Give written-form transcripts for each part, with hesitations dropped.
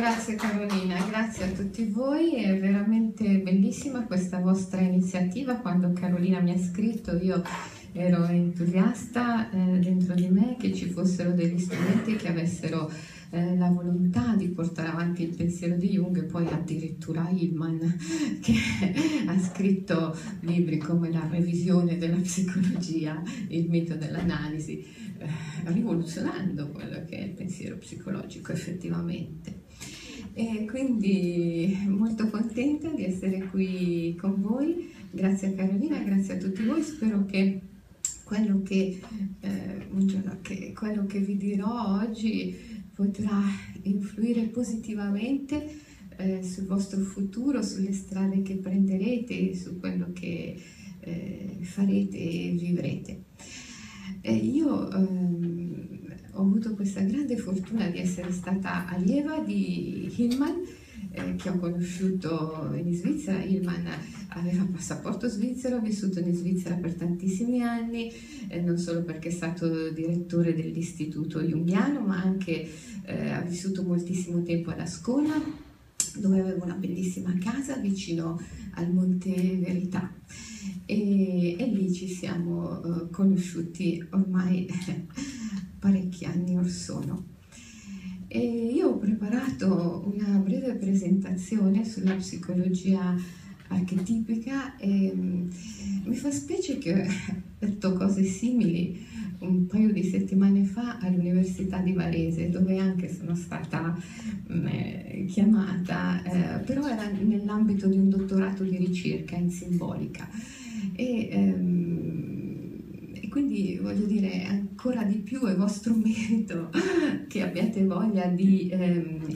Grazie Carolina, grazie a tutti voi, è veramente bellissima questa vostra iniziativa. Quando Carolina mi ha scritto io ero entusiasta dentro di me che ci fossero degli strumenti che avessero la volontà di portare avanti il pensiero di Jung, e poi addirittura Hillman che ha scritto libri come La revisione della psicologia, il mito dell'analisi, rivoluzionando quello che è il pensiero psicologico effettivamente. E quindi molto contenta di essere qui con voi, grazie a Carolina, grazie a tutti voi, spero che quello che vi dirò oggi potrà influire positivamente sul vostro futuro, sulle strade che prenderete, su quello che farete e vivrete. Io ho avuto questa grande fortuna di essere stata allieva di Hillman, che ho conosciuto in Svizzera. Hillman aveva passaporto svizzero, ha vissuto in Svizzera per tantissimi anni, non solo perché è stato direttore dell'istituto junghiano, ma anche ha vissuto moltissimo tempo ad Ascona, dove aveva una bellissima casa vicino al Monte Verità, e lì ci siamo conosciuti ormai parecchi anni or sono. E io ho preparato una breve presentazione sulla psicologia archetipica e mi fa specie che ho detto cose simili un paio di settimane fa all'Università di Varese, dove anche sono stata chiamata, però era nell'ambito di un dottorato di ricerca in simbolica. E quindi voglio dire, ancora di più è vostro merito che abbiate voglia di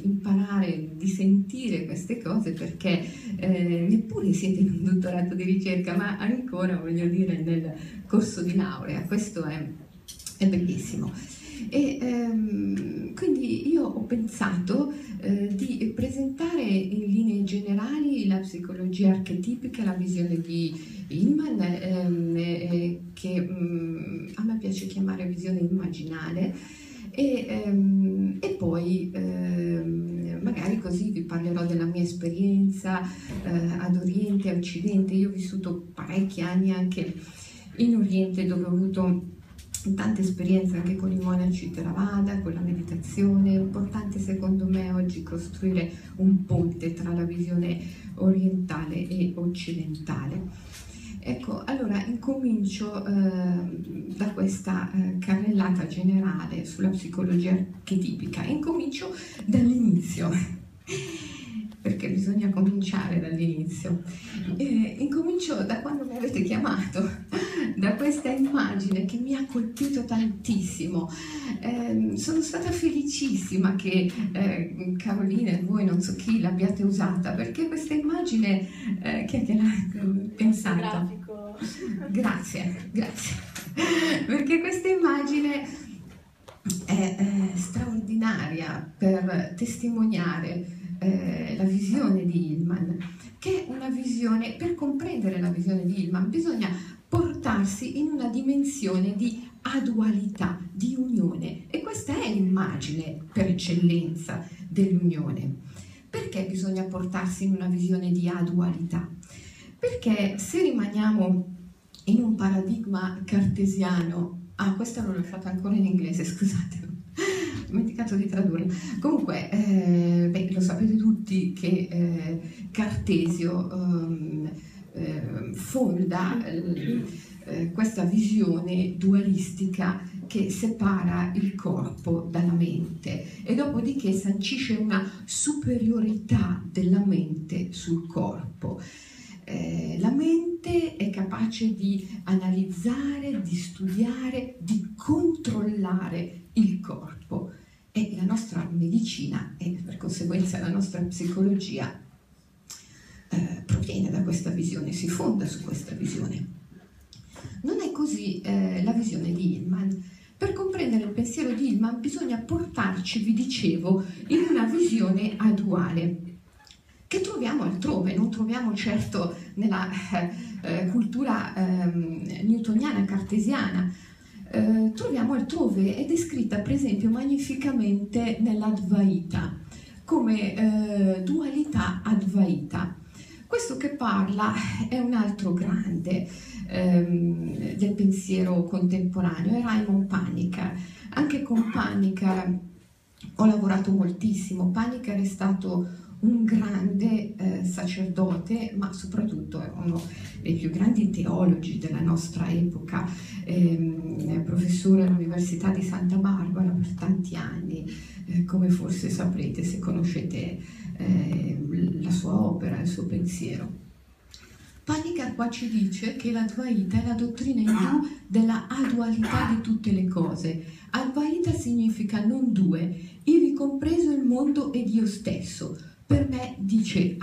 imparare, di sentire queste cose, perché neppure siete in un dottorato di ricerca, ma ancora, voglio dire, nel corso di laurea. Questo è bellissimo. E quindi io ho pensato di presentare in linee generali la psicologia archetipica, la visione di Hillman, che a me piace chiamare visione immaginale, e poi magari così vi parlerò della mia esperienza ad Oriente e Occidente. Io ho vissuto parecchi anni anche in Oriente, dove ho avuto tante esperienze anche con i monaci Theravada, con la meditazione. È importante secondo me oggi costruire un ponte tra la visione orientale e occidentale. Ecco, allora incomincio da questa carrellata generale sulla psicologia archetipica. Incomincio dall'inizio, perché bisogna cominciare dall'inizio. Incomincio da quando mi avete chiamato, da questa immagine che mi ha colpito tantissimo. Sono stata felicissima che Carolina e voi, non so chi, l'abbiate usata, perché questa immagine, chi è che l'ha pensata? Grazie, grazie, perché questa immagine è straordinaria per testimoniare la visione di Hillman, che è una visione, per comprendere la visione di Hillman bisogna portarsi in una dimensione di adualità, di unione, e questa è l'immagine per eccellenza dell'unione. Perché bisogna portarsi in una visione di adualità? Perché se rimaniamo in un paradigma cartesiano, questa non l'ho fatta ancora in inglese, scusate, ho dimenticato di tradurla. Comunque, lo sapete tutti che Cartesio fonda questa visione dualistica che separa il corpo dalla mente, e dopodiché sancisce una superiorità della mente sul corpo. La mente è capace di analizzare, di studiare, di controllare il corpo, e la nostra medicina e per conseguenza la nostra psicologia proviene da questa visione, si fonda su questa visione. Non è così la visione di Hillman. Per comprendere il pensiero di Hillman bisogna portarci, vi dicevo, in una visione aduale, che troviamo altrove, non troviamo certo nella cultura newtoniana, cartesiana. Troviamo altrove ed è scritta per esempio magnificamente nell'Advaita, come dualità Advaita. Questo che parla è un altro grande del pensiero contemporaneo, è Raimon Panikkar. Anche con Panikkar ho lavorato moltissimo. Panikkar è stato un grande sacerdote, ma soprattutto è uno dei più grandi teologi della nostra epoca, professore all'Università di Santa Barbara per tanti anni, come forse saprete se conoscete la sua opera, il suo pensiero. Panikkar qua ci dice che l'Advaita è la dottrina indù della adualità di tutte le cose. Advaita significa non due, ivi compreso il mondo e Dio stesso. Per me, dice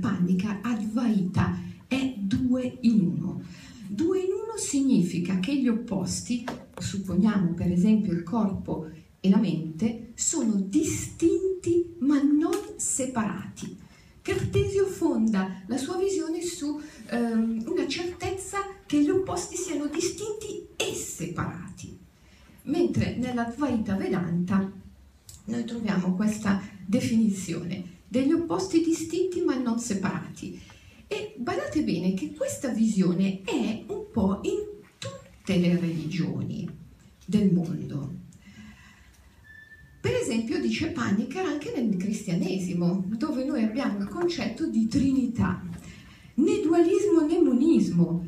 Panikkar, Advaita è due in uno. Due in uno significa che gli opposti, supponiamo per esempio il corpo e la mente, sono distinti ma non separati. Cartesio fonda la sua visione su una certezza che gli opposti siano distinti e separati. Mentre nell'Advaita Vedanta noi troviamo questa definizione degli opposti distinti ma non separati, e badate bene che questa visione è un po' in tutte le religioni del mondo. Per esempio, dice Panikkar, anche nel cristianesimo, dove noi abbiamo il concetto di trinità, né dualismo né monismo.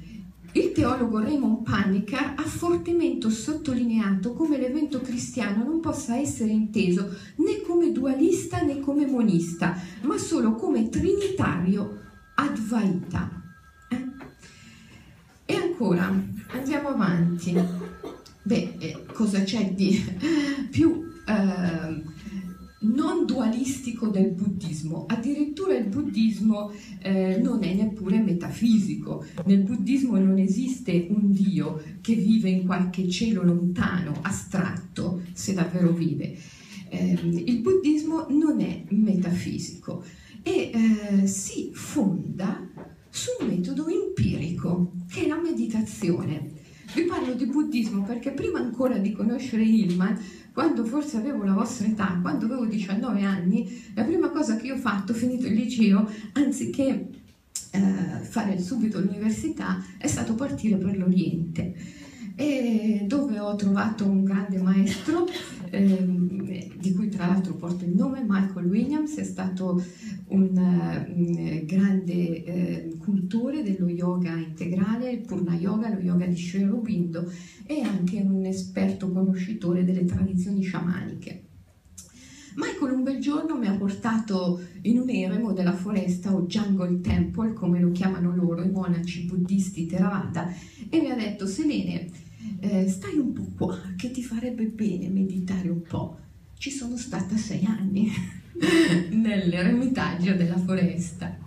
Il teologo Raimon Panikkar ha fortemente sottolineato come l'evento cristiano non possa essere inteso né come dualista né come monista, ma solo come trinitario Advaita. E ancora, andiamo avanti. Beh, cosa c'è di più non dualistico del buddismo? Addirittura il buddismo non è neppure metafisico. Nel buddismo non esiste un Dio che vive in qualche cielo lontano, astratto, se davvero vive. Il buddismo non è metafisico e si fonda su un metodo empirico che è la meditazione. Vi parlo di buddismo perché prima ancora di conoscere Hillman, quando forse avevo la vostra età, quando avevo 19 anni, la prima cosa che io ho fatto, finito il liceo, anziché fare subito l'università, è stato partire per l'Oriente, dove ho trovato un grande maestro, di cui tra l'altro porto il nome, Michael Williams. È stato un grande cultore dello yoga integrale, il Purna Yoga, lo yoga di Sri Aurobindo, e anche un esperto conoscitore delle tradizioni sciamaniche. Michael un bel giorno mi ha portato in un eremo della foresta, o Jungle Temple come lo chiamano loro, i monaci buddisti Theravada, e mi ha detto: Selene, stai un po' qua, che ti farebbe bene meditare un po'. Ci sono stata 6 anni nell'eremitaggio della foresta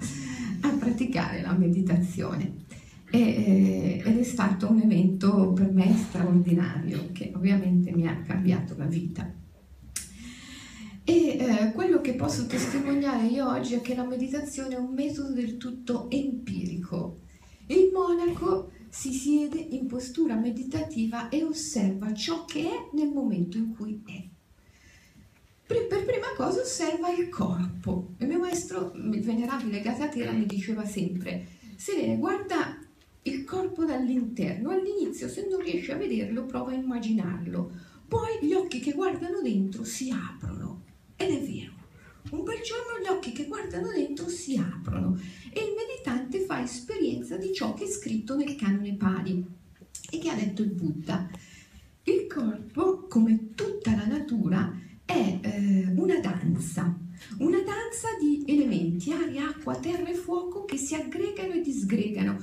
a praticare la meditazione, ed è stato un evento per me straordinario, che ovviamente mi ha cambiato la vita. E quello che posso testimoniare io oggi è che la meditazione è un metodo del tutto empirico. Il monaco si siede in postura meditativa e osserva ciò che è nel momento in cui è. Per prima cosa osserva il corpo. Il mio maestro, il venerabile Gatatera, mi diceva sempre: Selene, guarda il corpo dall'interno. All'inizio, se non riesci a vederlo, prova a immaginarlo. Poi gli occhi che guardano dentro si aprono. Ed è vero. Un bel giorno gli occhi che guardano dentro si aprono e il meditante fa esperienza di ciò che è scritto nel canone Pali e che ha detto il Buddha. Il corpo, come tutta la natura, è una danza di elementi, aria, acqua, terra e fuoco, che si aggregano e disgregano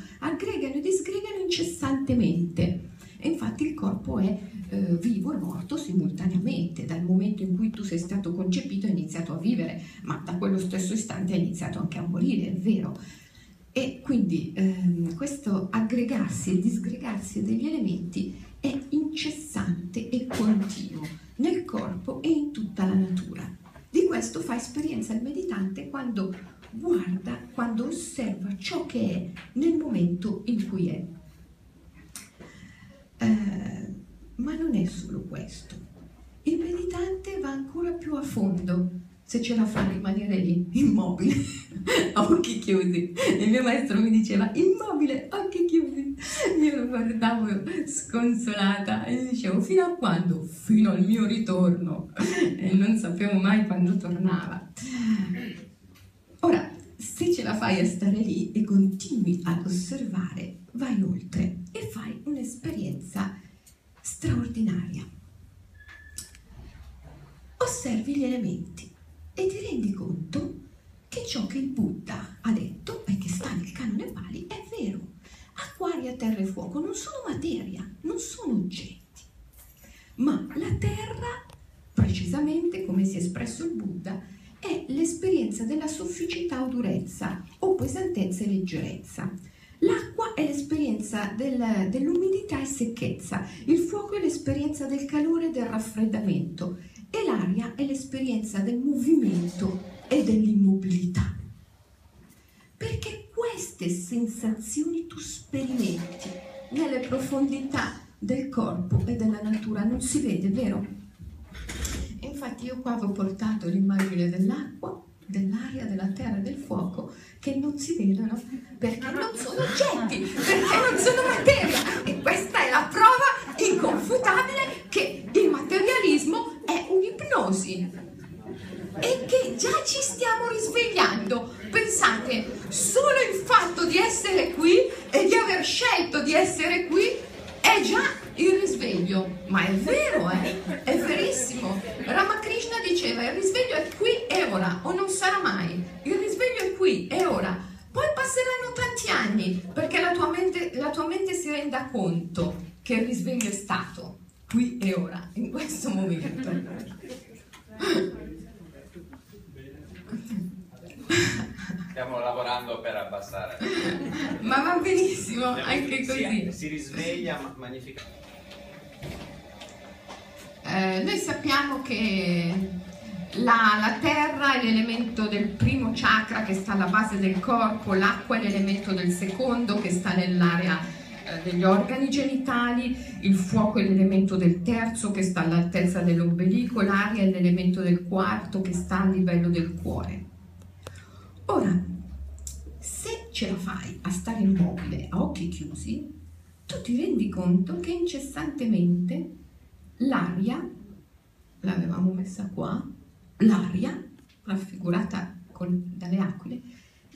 incessantemente. E infatti il corpo è vivo e morto simultaneamente. Dal momento in cui tu sei stato concepito hai iniziato a vivere, ma da quello stesso istante hai iniziato anche a morire, è vero. E quindi questo aggregarsi e disgregarsi degli elementi è incessante e continuo nel corpo e in tutta la natura. Di questo fa esperienza il meditante quando guarda, quando osserva ciò che è nel momento in cui è. Ma non è solo questo. Il meditante va ancora più a fondo, se ce la fa a rimanere lì, immobile, a occhi chiusi. Il mio maestro mi diceva, immobile, occhi chiusi. Io lo guardavo sconsolata e gli dicevo, fino a quando? Fino al mio ritorno. E non sapevo mai quando tornava. Ora, se ce la fai a stare lì e continui ad osservare, vai oltre e fai un'esperienza straordinaria. Osservi gli elementi e ti rendi conto che ciò che il Buddha ha detto e che sta nel canone Pali è vero. Acquaria, terra e fuoco non sono materia, non sono oggetti, ma la terra, precisamente come si è espresso il Buddha, è l'esperienza della sofficità o durezza o pesantezza e leggerezza. L'acqua è l'esperienza dell'umidità e secchezza, il fuoco è l'esperienza del calore e del raffreddamento e l'aria è l'esperienza del movimento e dell'immobilità. Perché queste sensazioni tu sperimenti nelle profondità del corpo e della natura, non si vede, vero? Infatti io qua avevo portato l'immagine dell'acqua, dell'aria, della terra e del fuoco che non si vedono perché non sono oggetti, perché non sono materia, e questa è la prova inconfutabile che il materialismo è un'ipnosi e che già ci stiamo risvegliando. Pensate, solo il fatto di essere qui e di aver scelto di essere qui è già il risveglio, ma è vero, è verissimo. Ramakrishna diceva, il risveglio è qui e ora, o non sarà mai. Il risveglio è qui e ora. Poi passeranno tanti anni perché la tua mente si renda conto che il risveglio è stato qui e ora, in questo momento. Stiamo lavorando per abbassare. Ma va benissimo, anche così. Si risveglia magnificamente. Noi sappiamo che la terra è l'elemento del primo chakra che sta alla base del corpo, l'acqua è l'elemento del secondo che sta nell'area degli organi genitali, il fuoco è l'elemento del terzo che sta all'altezza dell'ombelico, l'aria è l'elemento del quarto che sta a livello del cuore. Ora, se ce la fai a stare immobile, a occhi chiusi, tu ti rendi conto che incessantemente l'aria, l'avevamo messa qua, l'aria, raffigurata dalle aquile,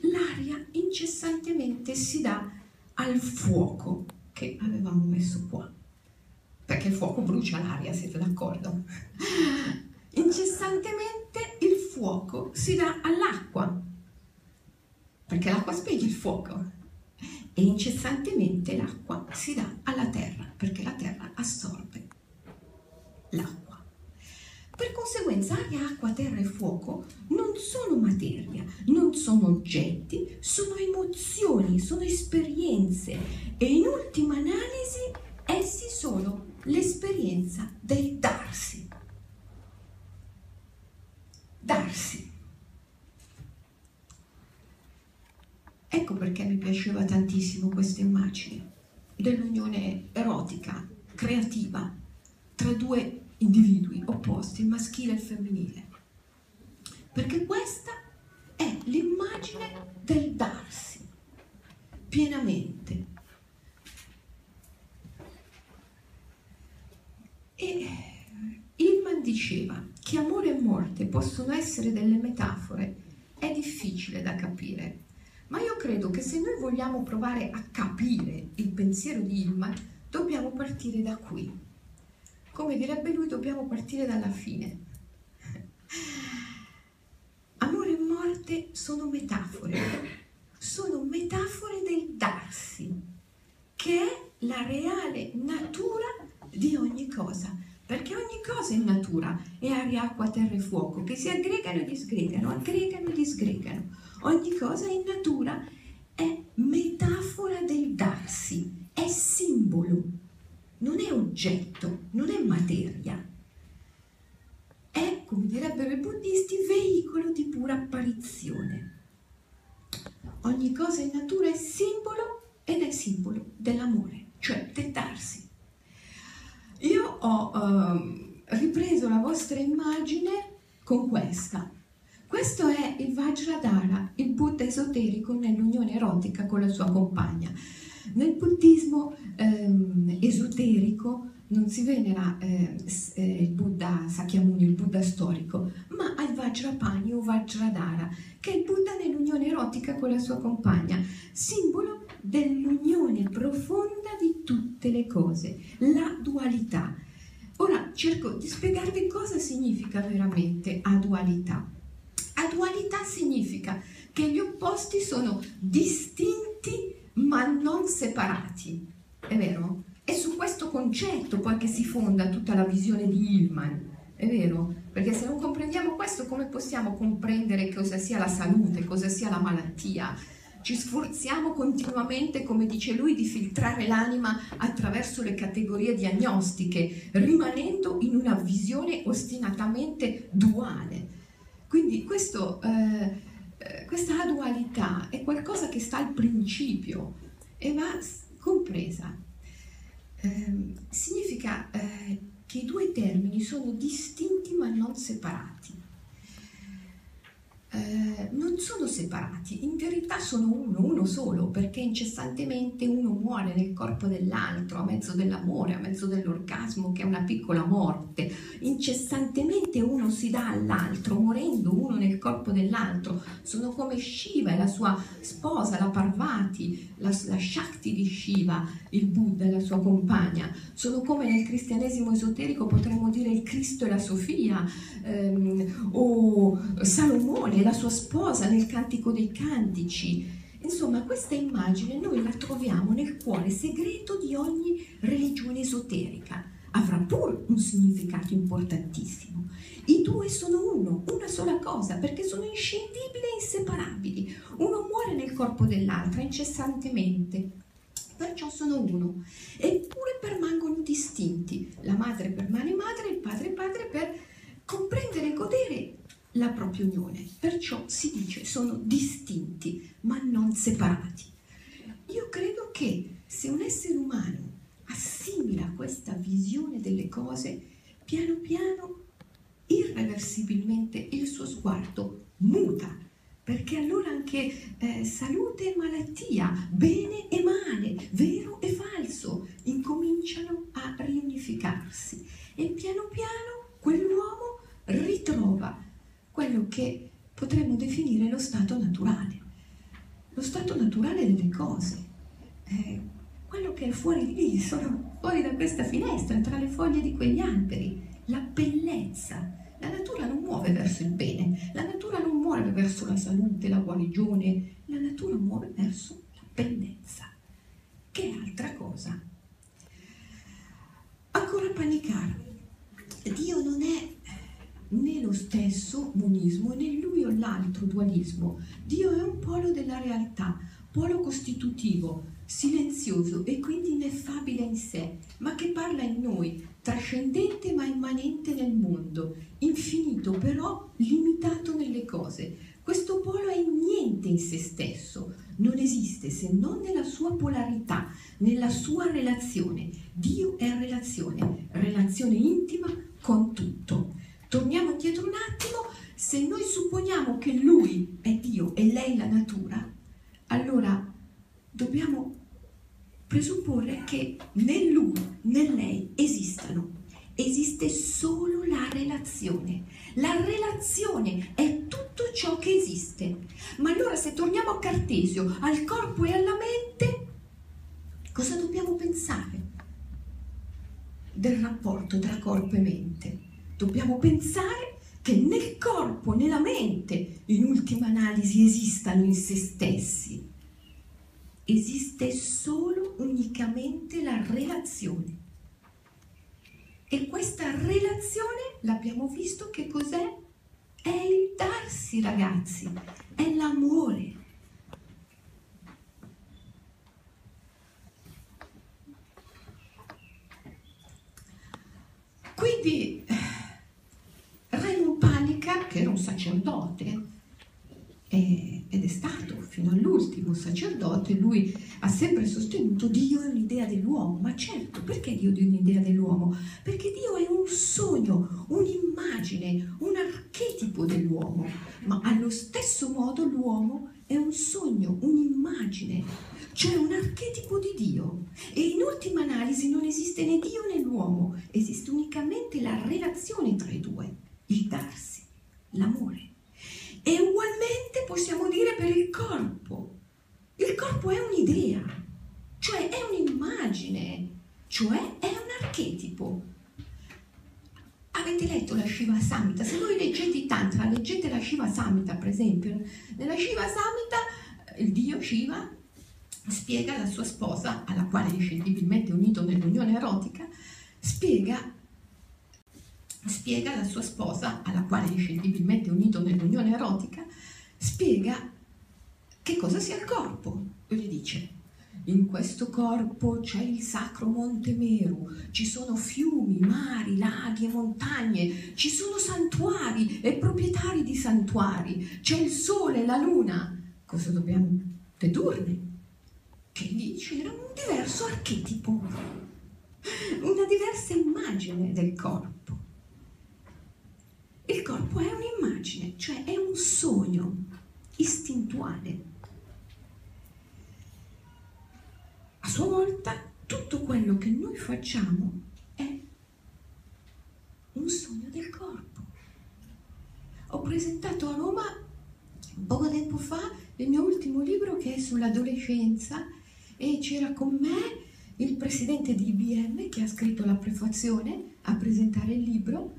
l'aria incessantemente si dà al fuoco che avevamo messo qua, perché il fuoco brucia l'aria, siete d'accordo? Incessantemente il fuoco si dà all'acqua, perché l'acqua spegne il fuoco, e incessantemente l'acqua si dà alla terra, perché la terra assorbe l'acqua. Per conseguenza aria, acqua, terra e fuoco non sono materia, non sono oggetti, sono emozioni, sono esperienze e in ultima analisi essi sono l'esperienza del darsi. Darsi. Ecco perché mi piaceva tantissimo questa immagine dell'unione erotica, creativa, tra due individui opposti, il maschile e il femminile, perché questa è l'immagine del darsi pienamente. E Hillman diceva che amore e morte possono essere delle metafore, è difficile da capire, ma io credo che se noi vogliamo provare a capire il pensiero di Hillman dobbiamo partire da qui. Come direbbe lui, dobbiamo partire dalla fine. Amore e morte sono metafore del darsi, che è la reale natura di ogni cosa, perché ogni cosa in natura è aria, acqua, terra e fuoco, che si aggregano e disgregano, aggregano e disgregano. Ogni cosa in natura è metafora del darsi, è simbolo. Non è oggetto, non è materia, è, come direbbero i buddisti, veicolo di pura apparizione. Ogni cosa in natura è simbolo ed è simbolo dell'amore, cioè del darsi. Io ho ripreso la vostra immagine con questa, Questo è il Vajradhara, il Buddha esoterico nell'unione erotica con la sua compagna. Nel buddismo esoterico non si venera il Buddha Sakyamuni, il Buddha storico, ma al Vajrapani o Vajradhara, che è il Buddha nell'unione erotica con la sua compagna, simbolo dell'unione profonda di tutte le cose, la dualità. Ora cerco di spiegarvi cosa significa veramente adualità. Adualità significa che gli opposti sono distinti ma non separati, è vero? È su questo concetto poi che si fonda tutta la visione di Hillman, è vero? Perché se non comprendiamo questo, come possiamo comprendere cosa sia la salute, cosa sia la malattia? Ci sforziamo continuamente, come dice lui, di filtrare l'anima attraverso le categorie diagnostiche, rimanendo in una visione ostinatamente duale. Quindi questa dualità è qualcosa che sta al principio e va compresa. Significa che i due termini sono distinti ma non separati. Non sono separati, in verità sono uno solo, perché incessantemente uno muore nel corpo dell'altro, a mezzo dell'amore, a mezzo dell'orgasmo, che è una piccola morte. Incessantemente uno si dà all'altro, morendo uno nel corpo dell'altro. Sono come Shiva e la sua sposa, la Parvati, la Shakti di Shiva, il Buddha e la sua compagna. Sono come nel cristianesimo esoterico potremmo dire il Cristo e la Sofia, o Salomone la sua sposa nel Cantico dei Cantici. Insomma, questa immagine noi la troviamo nel cuore segreto di ogni religione esoterica. Avrà pur un significato importantissimo. I due sono uno, una sola cosa, perché sono inscindibili e inseparabili. Uno muore nel corpo dell'altra incessantemente, perciò sono uno. Eppure permangono distinti. La madre permane madre, il padre padre, per comprendere e godere la propria unione, perciò si dice sono distinti ma non separati. Io credo che se un essere umano assimila questa visione delle cose, piano piano, irreversibilmente il suo sguardo muta, perché allora anche salute e malattia, bene e male, vero e falso, incominciano a riunificarsi e piano piano quell'uomo ritrova quello che potremmo definire lo stato naturale delle cose, quello che è fuori lì, sono fuori da questa finestra, tra le foglie di quegli alberi, la bellezza. La natura non muove verso il bene, la natura non muove verso la salute, la guarigione, la natura muove verso la bellezza, che è altra cosa. Ancora Panikkar, Dio non è né lo stesso monismo né lui o l'altro dualismo. Dio è un polo della realtà, polo costitutivo, silenzioso e quindi ineffabile in sé, ma che parla in noi, trascendente ma immanente nel mondo, infinito però limitato nelle cose. Questo polo è niente in se stesso, non esiste se non nella sua polarità, nella sua relazione. Dio è relazione, relazione intima con tutto. Torniamo indietro un attimo. Se noi supponiamo che lui è Dio e lei la natura, allora dobbiamo presupporre che né lui né lei esistano. Esiste solo la relazione. La relazione è tutto ciò che esiste. Ma allora se torniamo a Cartesio, al corpo e alla mente, cosa dobbiamo pensare del rapporto tra corpo e mente? Dobbiamo pensare che né il corpo né la mente, in ultima analisi, esistano in se stessi. Esiste solo, unicamente la relazione. E questa relazione, l'abbiamo visto, che cos'è? È il darsi, ragazzi, è l'amore. Quindi Raimon Panikkar, che era un sacerdote ed è stato fino all'ultimo sacerdote, lui ha sempre sostenuto: Dio è un'idea dell'uomo. Ma certo, perché Dio è un'idea dell'uomo? Perché Dio è un sogno, un'immagine, un archetipo dell'uomo, ma allo stesso modo l'uomo è un sogno, un'immagine, cioè un archetipo di Dio. E in ultima analisi non esiste né Dio né l'uomo, esiste unicamente la relazione tra i due, il darsi, l'amore. E ugualmente possiamo dire per il corpo. Il corpo è un'idea, cioè è un'immagine, cioè è un archetipo. Avete letto la Shiva Samhita? Se voi leggete i Tantra, leggete la Shiva Samhita, per esempio. Nella Shiva Samhita il dio Shiva spiega alla sua sposa, alla quale inscindibilmente è unito nell'unione erotica, spiega che cosa sia il corpo. E gli dice: in questo corpo c'è il sacro monte Meru, ci sono fiumi, mari, laghi e montagne, ci sono santuari e proprietari di santuari, c'è il sole e la luna. Cosa dobbiamo dedurne? Che lì c'era un diverso archetipo, una diversa immagine del corpo. Il corpo è un'immagine, cioè è un sogno istintuale. A sua volta, tutto quello che noi facciamo è un sogno del corpo. Ho presentato a Roma poco tempo fa il mio ultimo libro, che è sull'adolescenza, e c'era con me il presidente di IBM, che ha scritto la prefazione a presentare il libro.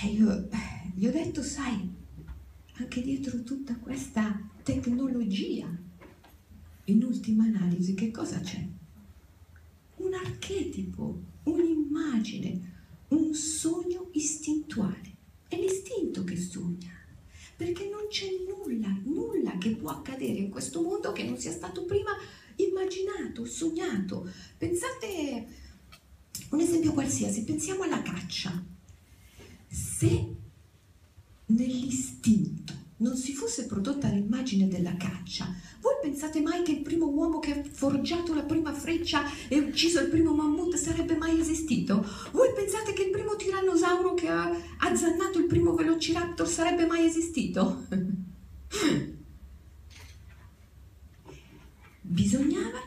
E io gli ho detto: sai, anche dietro tutta questa tecnologia, in ultima analisi, che cosa c'è? Un archetipo, un'immagine, un sogno istintuale. È l'istinto che sogna, perché non c'è nulla che può accadere in questo mondo che non sia stato prima immaginato, sognato. Pensate un esempio qualsiasi, pensiamo alla caccia. Se nell'istinto non si fosse prodotta l'immagine della caccia, voi pensate mai che il primo uomo che ha forgiato la prima freccia e ucciso il primo mammut sarebbe mai esistito? Voi pensate che il primo tirannosauro che ha azzannato il primo velociraptor sarebbe mai esistito? Bisognava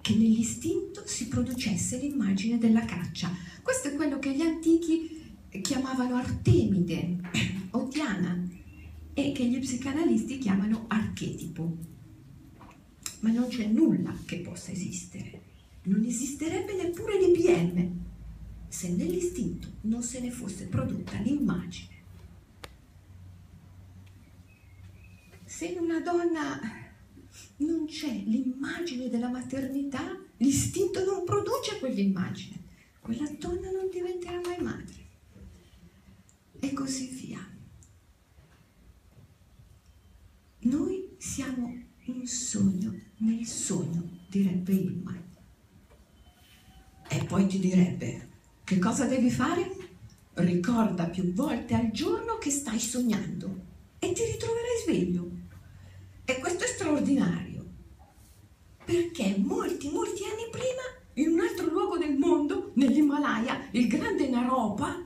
che nell'istinto si producesse l'immagine della caccia. Questo è quello che gli antichi chiamavano Artemide o Diana, e che gli psicanalisti chiamano archetipo. Ma non c'è nulla che possa esistere, non esisterebbe neppure l'IBM se nell'istinto non se ne fosse prodotta l'immagine. Se in una donna non c'è l'immagine della maternità, l'istinto non produce quell'immagine, quella donna non diventerà mai madre. E così via. Noi siamo un sogno nel sogno, direbbe Hillman. E poi ti direbbe: che cosa devi fare? Ricorda più volte al giorno che stai sognando e ti ritroverai sveglio. E questo è straordinario, perché molti anni prima, in un altro luogo del mondo, nell'Himalaya, il grande Naropa,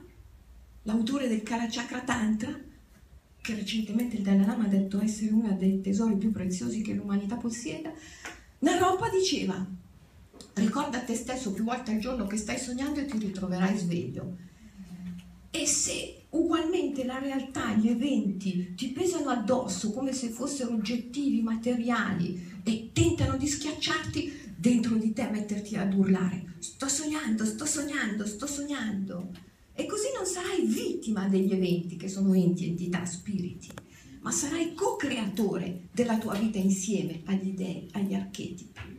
l'autore del Kalachakra Tantra, che recentemente il Dalai Lama ha detto essere uno dei tesori più preziosi che l'umanità possieda, Naropa diceva: ricorda a te stesso più volte al giorno che stai sognando e ti ritroverai sveglio. E se ugualmente la realtà, gli eventi ti pesano addosso come se fossero oggettivi, materiali, e tentano di schiacciarti, dentro di te metterti ad urlare: sto sognando, sto sognando, sto sognando. E così non sarai vittima degli eventi, che sono enti, entità, spiriti, ma sarai co-creatore della tua vita insieme agli dei, agli archetipi.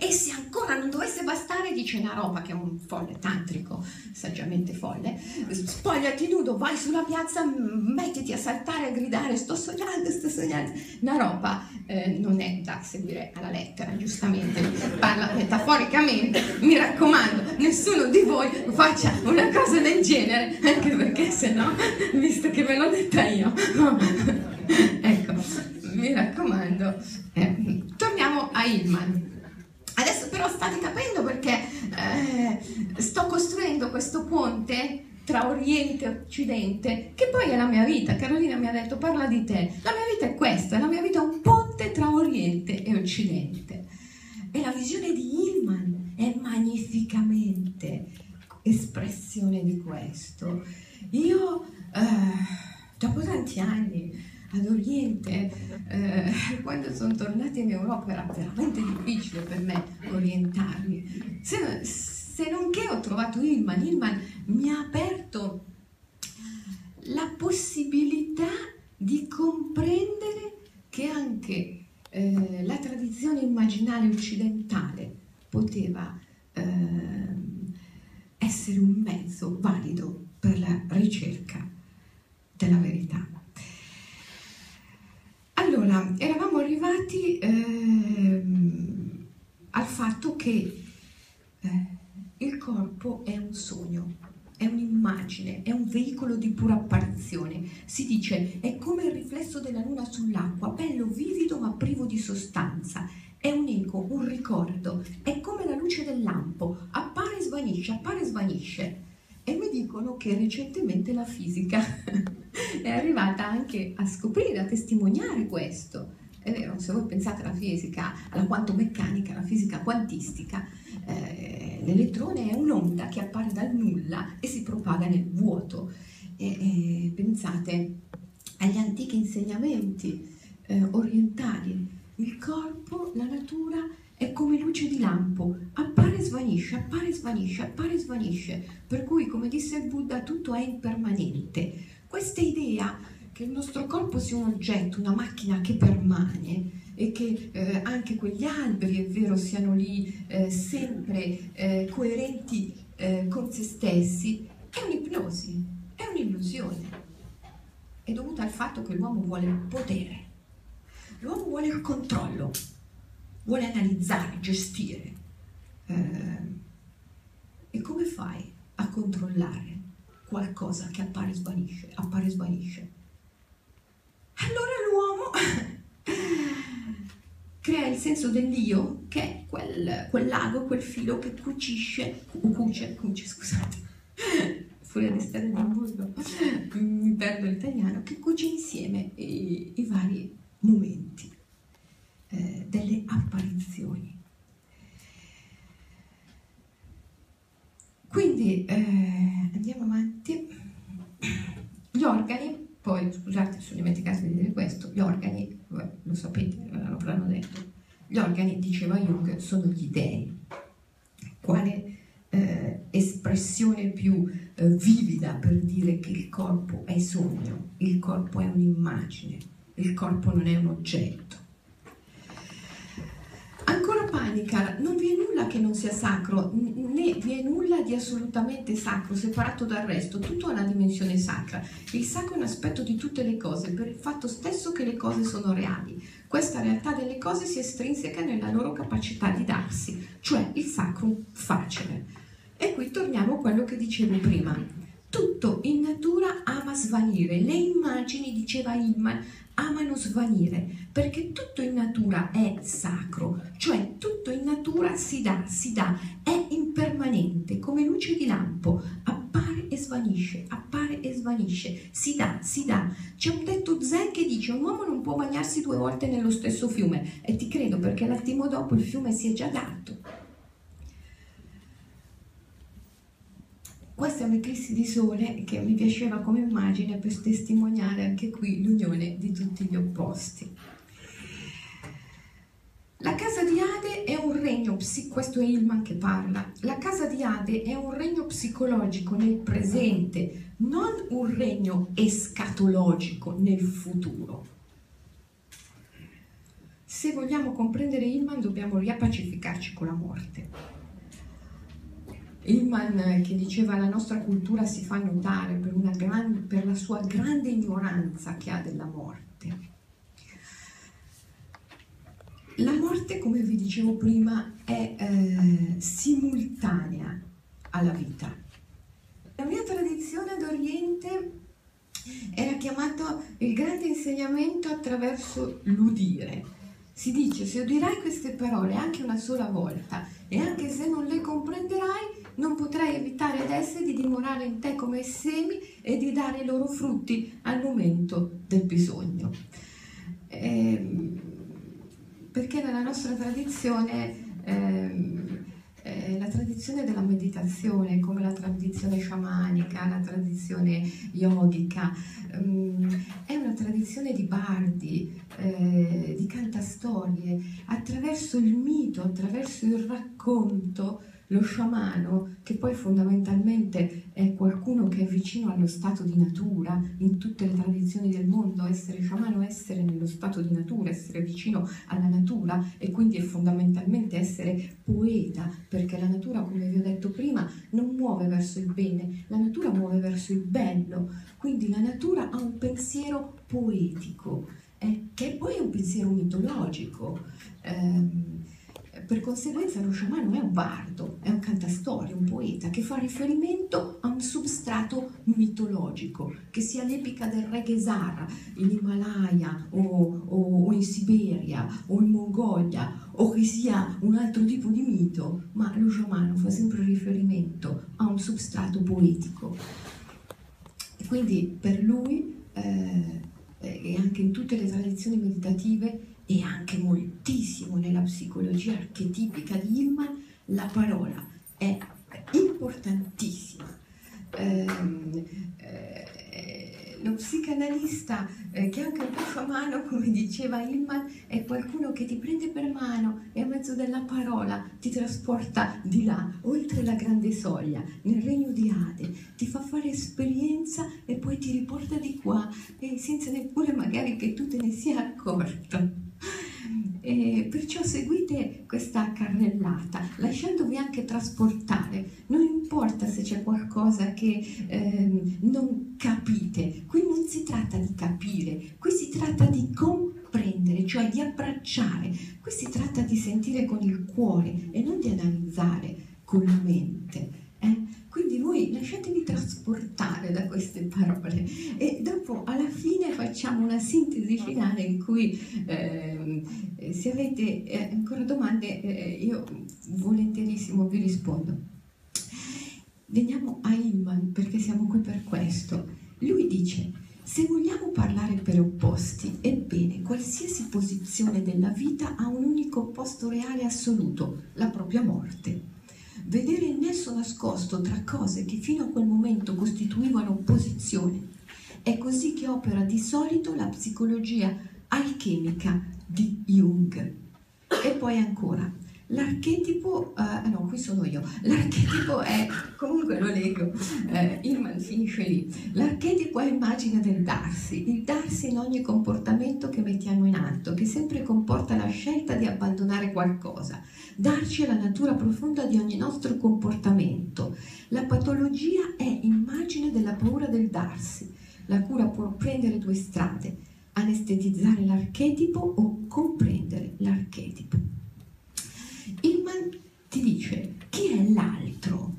E se ancora non dovesse bastare, dice Naropa, che è un folle tantrico, saggiamente folle, spogliati nudo, vai sulla piazza, mettiti a saltare e a gridare: sto sognando, sto sognando. Naropa non è da seguire alla lettera, giustamente, parla metaforicamente. Mi raccomando, nessuno di voi faccia una cosa del genere, anche perché se no, visto che ve l'ho detta io, ecco, mi raccomando, dicendo. Torniamo a Hillman. Adesso però state capendo perché sto costruendo questo ponte tra Oriente e Occidente, che poi è la mia vita. Carolina mi ha detto parla di te, la mia vita è questa, la mia vita è un ponte tra Oriente e Occidente. E la visione di Hillman è magnificamente espressione di questo. Io dopo tanti anni ad Oriente, quando sono tornata in Europa era veramente difficile per me orientarmi, se non che ho trovato Hillman. Hillman mi ha aperto la possibilità di comprendere che anche la tradizione immaginaria occidentale poteva essere un mezzo valido per la ricerca della verità. Allora, eravamo arrivati al fatto che il corpo è un sogno, è un'immagine, è un veicolo di pura apparizione. Si dice, è come il riflesso della luna sull'acqua, bello, vivido ma privo di sostanza. È un eco, un ricordo, è come la luce del lampo, appare e svanisce, appare e svanisce. E mi dicono che recentemente la fisica è arrivata anche a scoprire, a testimoniare questo. È vero, se voi pensate alla fisica, alla quantomeccanica, alla fisica quantistica, l'elettrone è un'onda che appare dal nulla e si propaga nel vuoto. Pensate agli antichi insegnamenti orientali, il corpo, la natura è come luce di lampo, appare e svanisce, appare e svanisce, appare e svanisce, per cui, come disse il Buddha, tutto è impermanente. Questa idea che il nostro corpo sia un oggetto, una macchina che permane e che anche quegli alberi, è vero, siano lì sempre coerenti con se stessi, è un'ipnosi, è un'illusione. È dovuta al fatto che l'uomo vuole il potere, l'uomo vuole il controllo, vuole analizzare, gestire. E come fai a controllare qualcosa che appare e svanisce, appare e svanisce? Allora l'uomo crea il senso dell'io, che è quel lago, quel filo che cuce, scusate, furia di stare nel mondo, mi perdo l'italiano, che cuce insieme i vari momenti delle apparizioni. Quindi andiamo avanti. Gli organi, poi scusate, sono dimenticato di dire questo, gli organi, lo sapete, l'hanno detto, gli organi, diceva Jung, sono gli dèi. Quale espressione più vivida per dire che il corpo è sogno, il corpo è un'immagine, il corpo non è un oggetto. Ancora Panikkar, non vi è nulla che non sia sacro, né vi è nulla di assolutamente sacro, separato dal resto, tutto ha una dimensione sacra. Il sacro è un aspetto di tutte le cose, per il fatto stesso che le cose sono reali. Questa realtà delle cose si estrinseca nella loro capacità di darsi, cioè il sacro facile. E qui torniamo a quello che dicevo prima. Tutto in natura ama svanire, le immagini, diceva Hillman, amano svanire, perché tutto in natura è sacro, cioè tutto in natura si dà, è impermanente, come luce di lampo, appare e svanisce, si dà. C'è un detto zen che dice: un uomo non può bagnarsi due volte nello stesso fiume, e ti credo, perché l'attimo dopo il fiume si è già dato. Questa è un'eclissi di sole che mi piaceva come immagine per testimoniare anche qui l'unione di tutti gli opposti. La casa di Ade è un regno, questo è Hillman che parla, la casa di Ade è un regno psicologico nel presente, non un regno escatologico nel futuro. Se vogliamo comprendere Hillman dobbiamo riappacificarci con la morte. Hillman, che diceva la nostra cultura si fa notare per la sua grande ignoranza che ha della morte. La morte, come vi dicevo prima, è simultanea alla vita. La mia tradizione d'Oriente era chiamato il grande insegnamento attraverso l'udire. Si dice, se udirai queste parole anche una sola volta e anche se non le comprenderai, non potrai evitare ad esse di dimorare in te come semi e di dare i loro frutti al momento del bisogno. Perché nella nostra tradizione, la tradizione della meditazione, come la tradizione sciamanica, la tradizione yogica, è una tradizione di bardi, di cantastorie. Attraverso il mito, attraverso il racconto, lo sciamano, che poi fondamentalmente è qualcuno che è vicino allo stato di natura, in tutte le tradizioni del mondo essere sciamano è essere nello stato di natura, essere vicino alla natura, e quindi è fondamentalmente essere poeta, perché la natura, come vi ho detto prima, non muove verso il bene, la natura muove verso il bello, quindi la natura ha un pensiero poetico, che poi è un pensiero mitologico. Per conseguenza lo sciamano è un bardo, è un cantastorie, un poeta che fa riferimento a un substrato mitologico, che sia l'epica del re Gesara in Himalaya o in Siberia o in Mongolia, o che sia un altro tipo di mito, ma lo sciamano fa sempre riferimento a un substrato poetico. E quindi per lui, e anche in tutte le tradizioni meditative, e anche moltissimo nella psicologia archetipica di Hillman, la parola è importantissima. Lo psicanalista, che è anche un po' sciamano, come diceva Hillman, è qualcuno che ti prende per mano e a mezzo della parola ti trasporta di là, oltre la grande soglia, nel regno di Ade, ti fa fare esperienza e poi ti riporta di qua, senza neppure magari che tu te ne sia accorto. Perciò seguite questa carrellata, lasciandovi anche trasportare. Non importa se c'è qualcosa che non capite, qui non si tratta di capire, qui si tratta di comprendere, cioè di abbracciare, qui si tratta di sentire con il cuore e non di analizzare con la mente. Quindi voi lasciatevi trasportare da queste parole e dopo alla fine facciamo una sintesi finale in cui se avete ancora domande io volentierissimo vi rispondo. Veniamo a Hillman, perché siamo qui per questo. Lui dice: se vogliamo parlare per opposti, ebbene qualsiasi posizione della vita ha un unico opposto reale assoluto, la propria morte. Vedere il nesso nascosto tra cose che fino a quel momento costituivano opposizione. È così che opera di solito la psicologia alchemica di Jung. E poi ancora, l'archetipo, no, qui sono io, l'archetipo è, comunque lo leggo, Hillman finisce lì, l'archetipo è immagine del darsi, il darsi in ogni comportamento che mettiamo in atto, che sempre comporta la scelta di abbandonare qualcosa. Darci è la natura profonda di ogni nostro comportamento. La patologia è immagine della paura del darsi. La cura può prendere due strade, anestetizzare l'archetipo o comprendere l'archetipo. Hillman ti dice: chi è l'altro?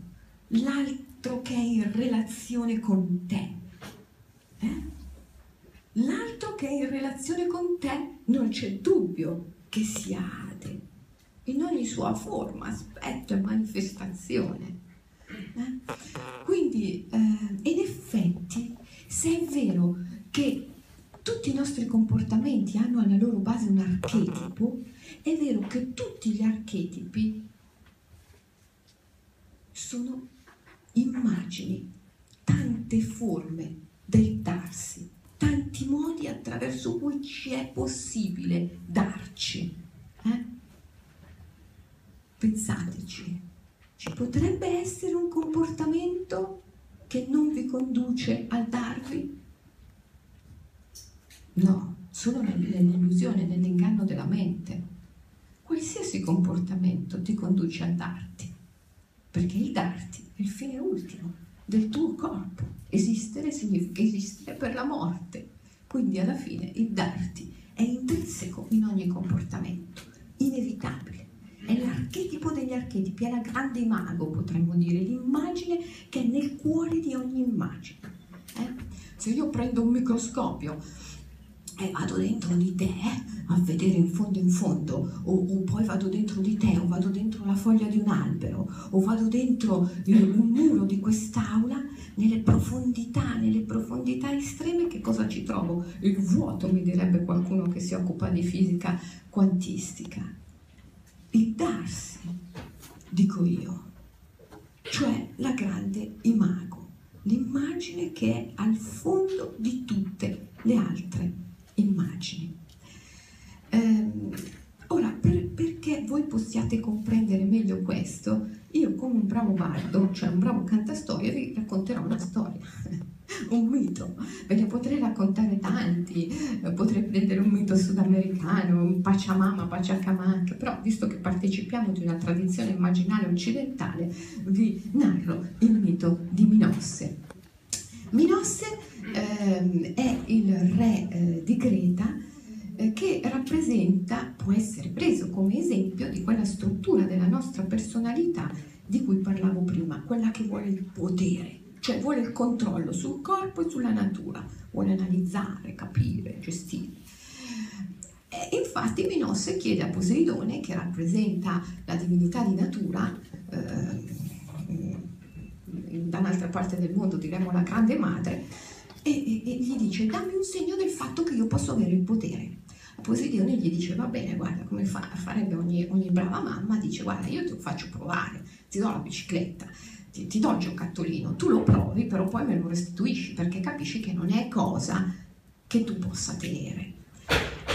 L'altro che è in relazione con te. L'altro che è in relazione con te non c'è dubbio che sia Ade, in ogni sua forma, aspetto e manifestazione. Quindi, in effetti, se è vero che tutti i nostri comportamenti hanno alla loro base un archetipo, è vero che tutti gli archetipi sono immagini, tante forme del darsi, tanti modi attraverso cui ci è possibile darci. Pensateci, ci potrebbe essere un comportamento che non vi conduce al darvi? No, solo nell'illusione, nell'inganno della mente. Qualsiasi comportamento ti conduce a darti, perché il darti è il fine ultimo del tuo corpo. Esistere significa esistere per la morte, quindi alla fine il darti è intrinseco in ogni comportamento, inevitabile. È l'archetipo degli archetipi, è la grande imago, potremmo dire, l'immagine che è nel cuore di ogni immagine. Se io prendo un microscopio e vado dentro di te, a vedere in fondo, o poi vado dentro di te, o vado dentro la foglia di un albero, o vado dentro il muro di quest'aula, nelle profondità estreme, che cosa ci trovo? Il vuoto, mi direbbe qualcuno che si occupa di fisica quantistica. Il darsi, dico io, cioè la grande imago, l'immagine che è al fondo di tutte le altre immagini. Ora, perché voi possiate comprendere meglio questo, io come un bravo bardo, cioè un bravo cantastorie, vi racconterò una storia, un mito. Ve ne potrei raccontare tanti, potrei prendere un mito sudamericano, un Pachamama, Pachacamac, però visto che partecipiamo di una tradizione immaginaria occidentale, vi narro il mito di Minosse. Minosse è il re di Creta, che rappresenta, può essere preso come esempio di quella struttura della nostra personalità di cui parlavo prima, quella che vuole il potere, cioè vuole il controllo sul corpo e sulla natura, vuole analizzare, capire, gestire. E infatti Minosse chiede a Poseidone, che rappresenta la divinità di natura, da un'altra parte del mondo diremmo la grande madre, e gli dice: dammi un segno del fatto che io posso avere il potere. Poseidone gli dice: va bene, guarda, come farebbe ogni brava mamma, dice: guarda, io ti faccio provare, ti do la bicicletta, ti do il giocattolino, tu lo provi, però poi me lo restituisci, perché capisci che non è cosa che tu possa tenere.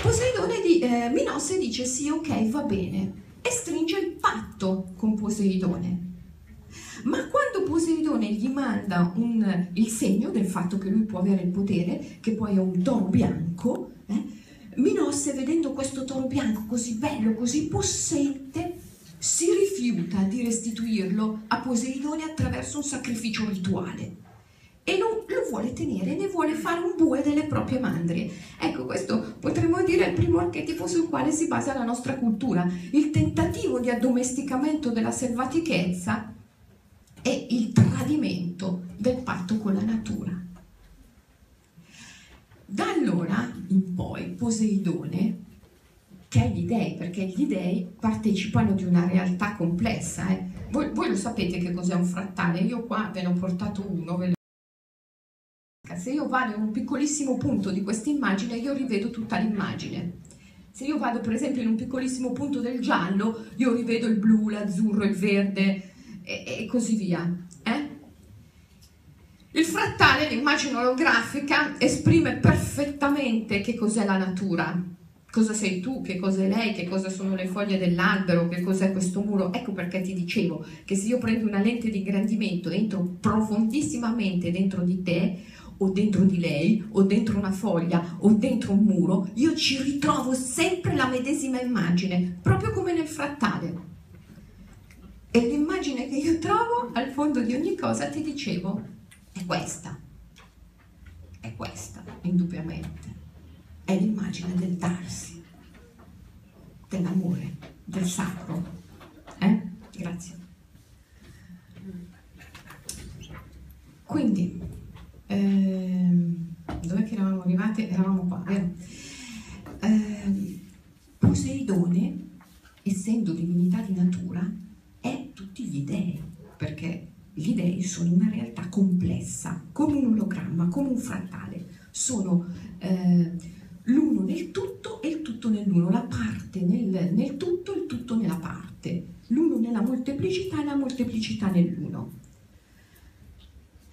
Poseidone Minosse dice: sì, ok, va bene, e stringe il patto con Poseidone. Ma quando Poseidone gli manda il segno del fatto che lui può avere il potere, che poi è un toro bianco, Minosse, vedendo questo toro bianco così bello, così possente, si rifiuta di restituirlo a Poseidone attraverso un sacrificio rituale e lo vuole tenere, ne vuole fare un bue delle proprie mandrie. Ecco, questo potremmo dire è il primo archetipo sul quale si basa la nostra cultura, il tentativo di addomesticamento della selvatichezza e il tradimento del patto con la natura. Da allora in poi Poseidone, che è gli dei, perché gli dei partecipano di una realtà complessa. Voi lo sapete che cos'è un frattale, io qua ve ne ho portato uno, se io vado in un piccolissimo punto di questa immagine io rivedo tutta l'immagine. Se io vado per esempio in un piccolissimo punto del giallo, io rivedo il blu, l'azzurro, il verde e così via. Il frattale, l'immagine olografica, esprime perfettamente che cos'è la natura, cosa sei tu, che cos'è lei, che cosa sono le foglie dell'albero, che cos'è questo muro. Ecco perché ti dicevo che se io prendo una lente di ingrandimento, entro profondissimamente dentro di te, o dentro di lei, o dentro una foglia, o dentro un muro, io ci ritrovo sempre la medesima immagine, proprio come nel frattale. E l'immagine che io trovo al fondo di ogni cosa, ti dicevo, è questa, indubbiamente. È l'immagine del darsi, dell'amore, del sacro. Grazie. Quindi, dov'è che eravamo arrivate? Eravamo qua, vero? Poseidone, essendo divinità di natura, è tutti gli dei, perché gli dei sono una realtà complessa, come un ologramma, come un frattale, sono l'uno nel tutto e il tutto nell'uno, la parte nel tutto e il tutto nella parte, l'uno nella molteplicità e la molteplicità nell'uno.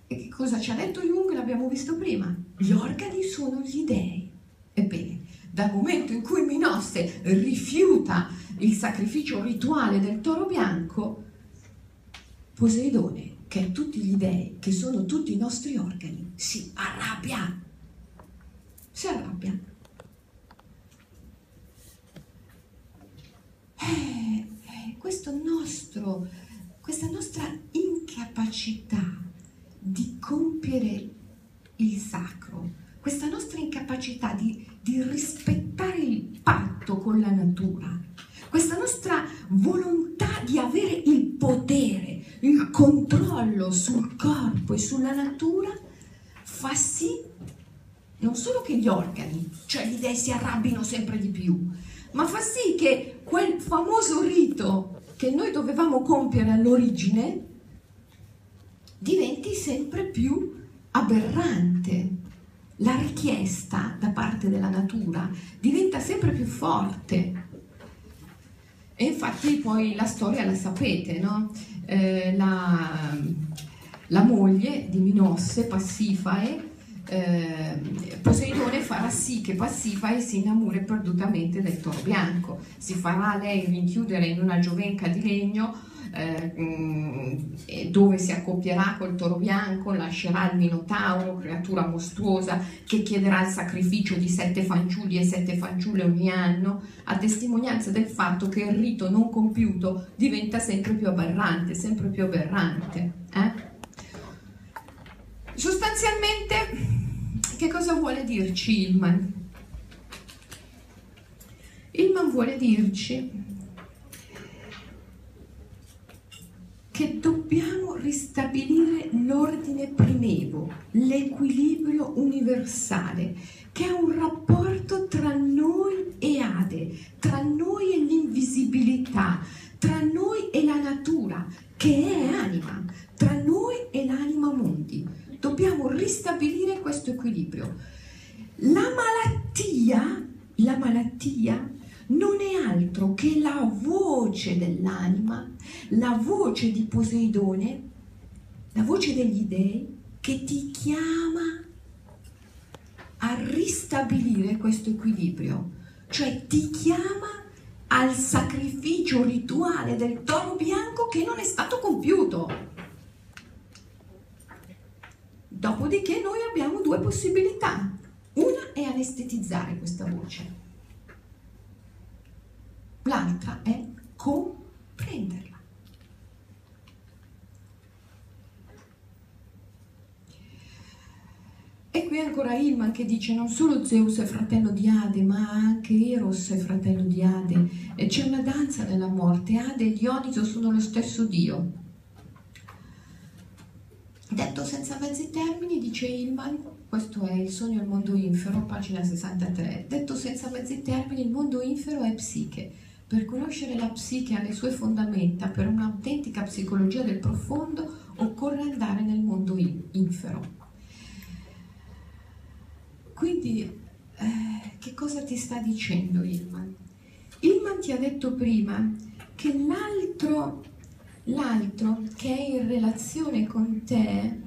E che cosa ci ha detto Jung? L'abbiamo visto prima, gli organi sono gli dei. Ebbene, dal momento in cui Minosse rifiuta il sacrificio rituale del toro bianco, Poseidone, che è tutti gli dei, che sono tutti i nostri organi, si arrabbia. Si arrabbia. Questa nostra incapacità di compiere il sacro, questa nostra incapacità di rispettare il patto con la natura, questa nostra volontà di avere il potere, il controllo sul corpo e sulla natura, fa sì non solo che gli organi, cioè gli dèi, si arrabbino sempre di più, ma fa sì che quel famoso rito che noi dovevamo compiere all'origine diventi sempre più aberrante. La richiesta da parte della natura diventa sempre più forte. E infatti poi la storia la sapete, no? La moglie di Minosse, Passifae, Poseidone farà sì che Passifae si innamori perdutamente del toro bianco, si farà lei rinchiudere in una giovenca di legno dove si accoppierà col toro bianco, lascerà il minotauro, creatura mostruosa che chiederà il sacrificio di 7 fanciulli e 7 fanciulle ogni anno, a testimonianza del fatto che il rito non compiuto diventa sempre più aberrante. Sostanzialmente, che cosa vuole dirci Hillman? Hillman vuole dirci che dobbiamo ristabilire l'ordine primevo, l'equilibrio universale, che è un rapporto tra noi e Ade, tra noi e l'invisibilità, tra noi e la natura, che è anima, tra noi e l'anima mondi. Dobbiamo ristabilire questo equilibrio. La malattia non è altro che la voce dell'anima, la voce di Poseidone, la voce degli dèi che ti chiama a ristabilire questo equilibrio, cioè ti chiama al sacrificio rituale del toro bianco che non è stato compiuto. Dopodiché noi abbiamo due possibilità. Una è anestetizzare questa voce, l'altra è comprenderla. E qui ancora Hillman che dice: non solo Zeus è fratello di Ade, ma anche Eros è fratello di Ade, e c'è una danza nella morte. Ade e Dioniso sono lo stesso dio. Detto senza mezzi termini, dice Hillman, questo è Il sogno al mondo infero, pagina 63, detto senza mezzi termini, il mondo infero è psiche. Per conoscere la psiche e le sue fondamenta, per un'autentica psicologia del profondo, occorre andare nel mondo infero. Quindi, che cosa ti sta dicendo Hillman? Hillman ti ha detto prima che l'altro che è in relazione con te,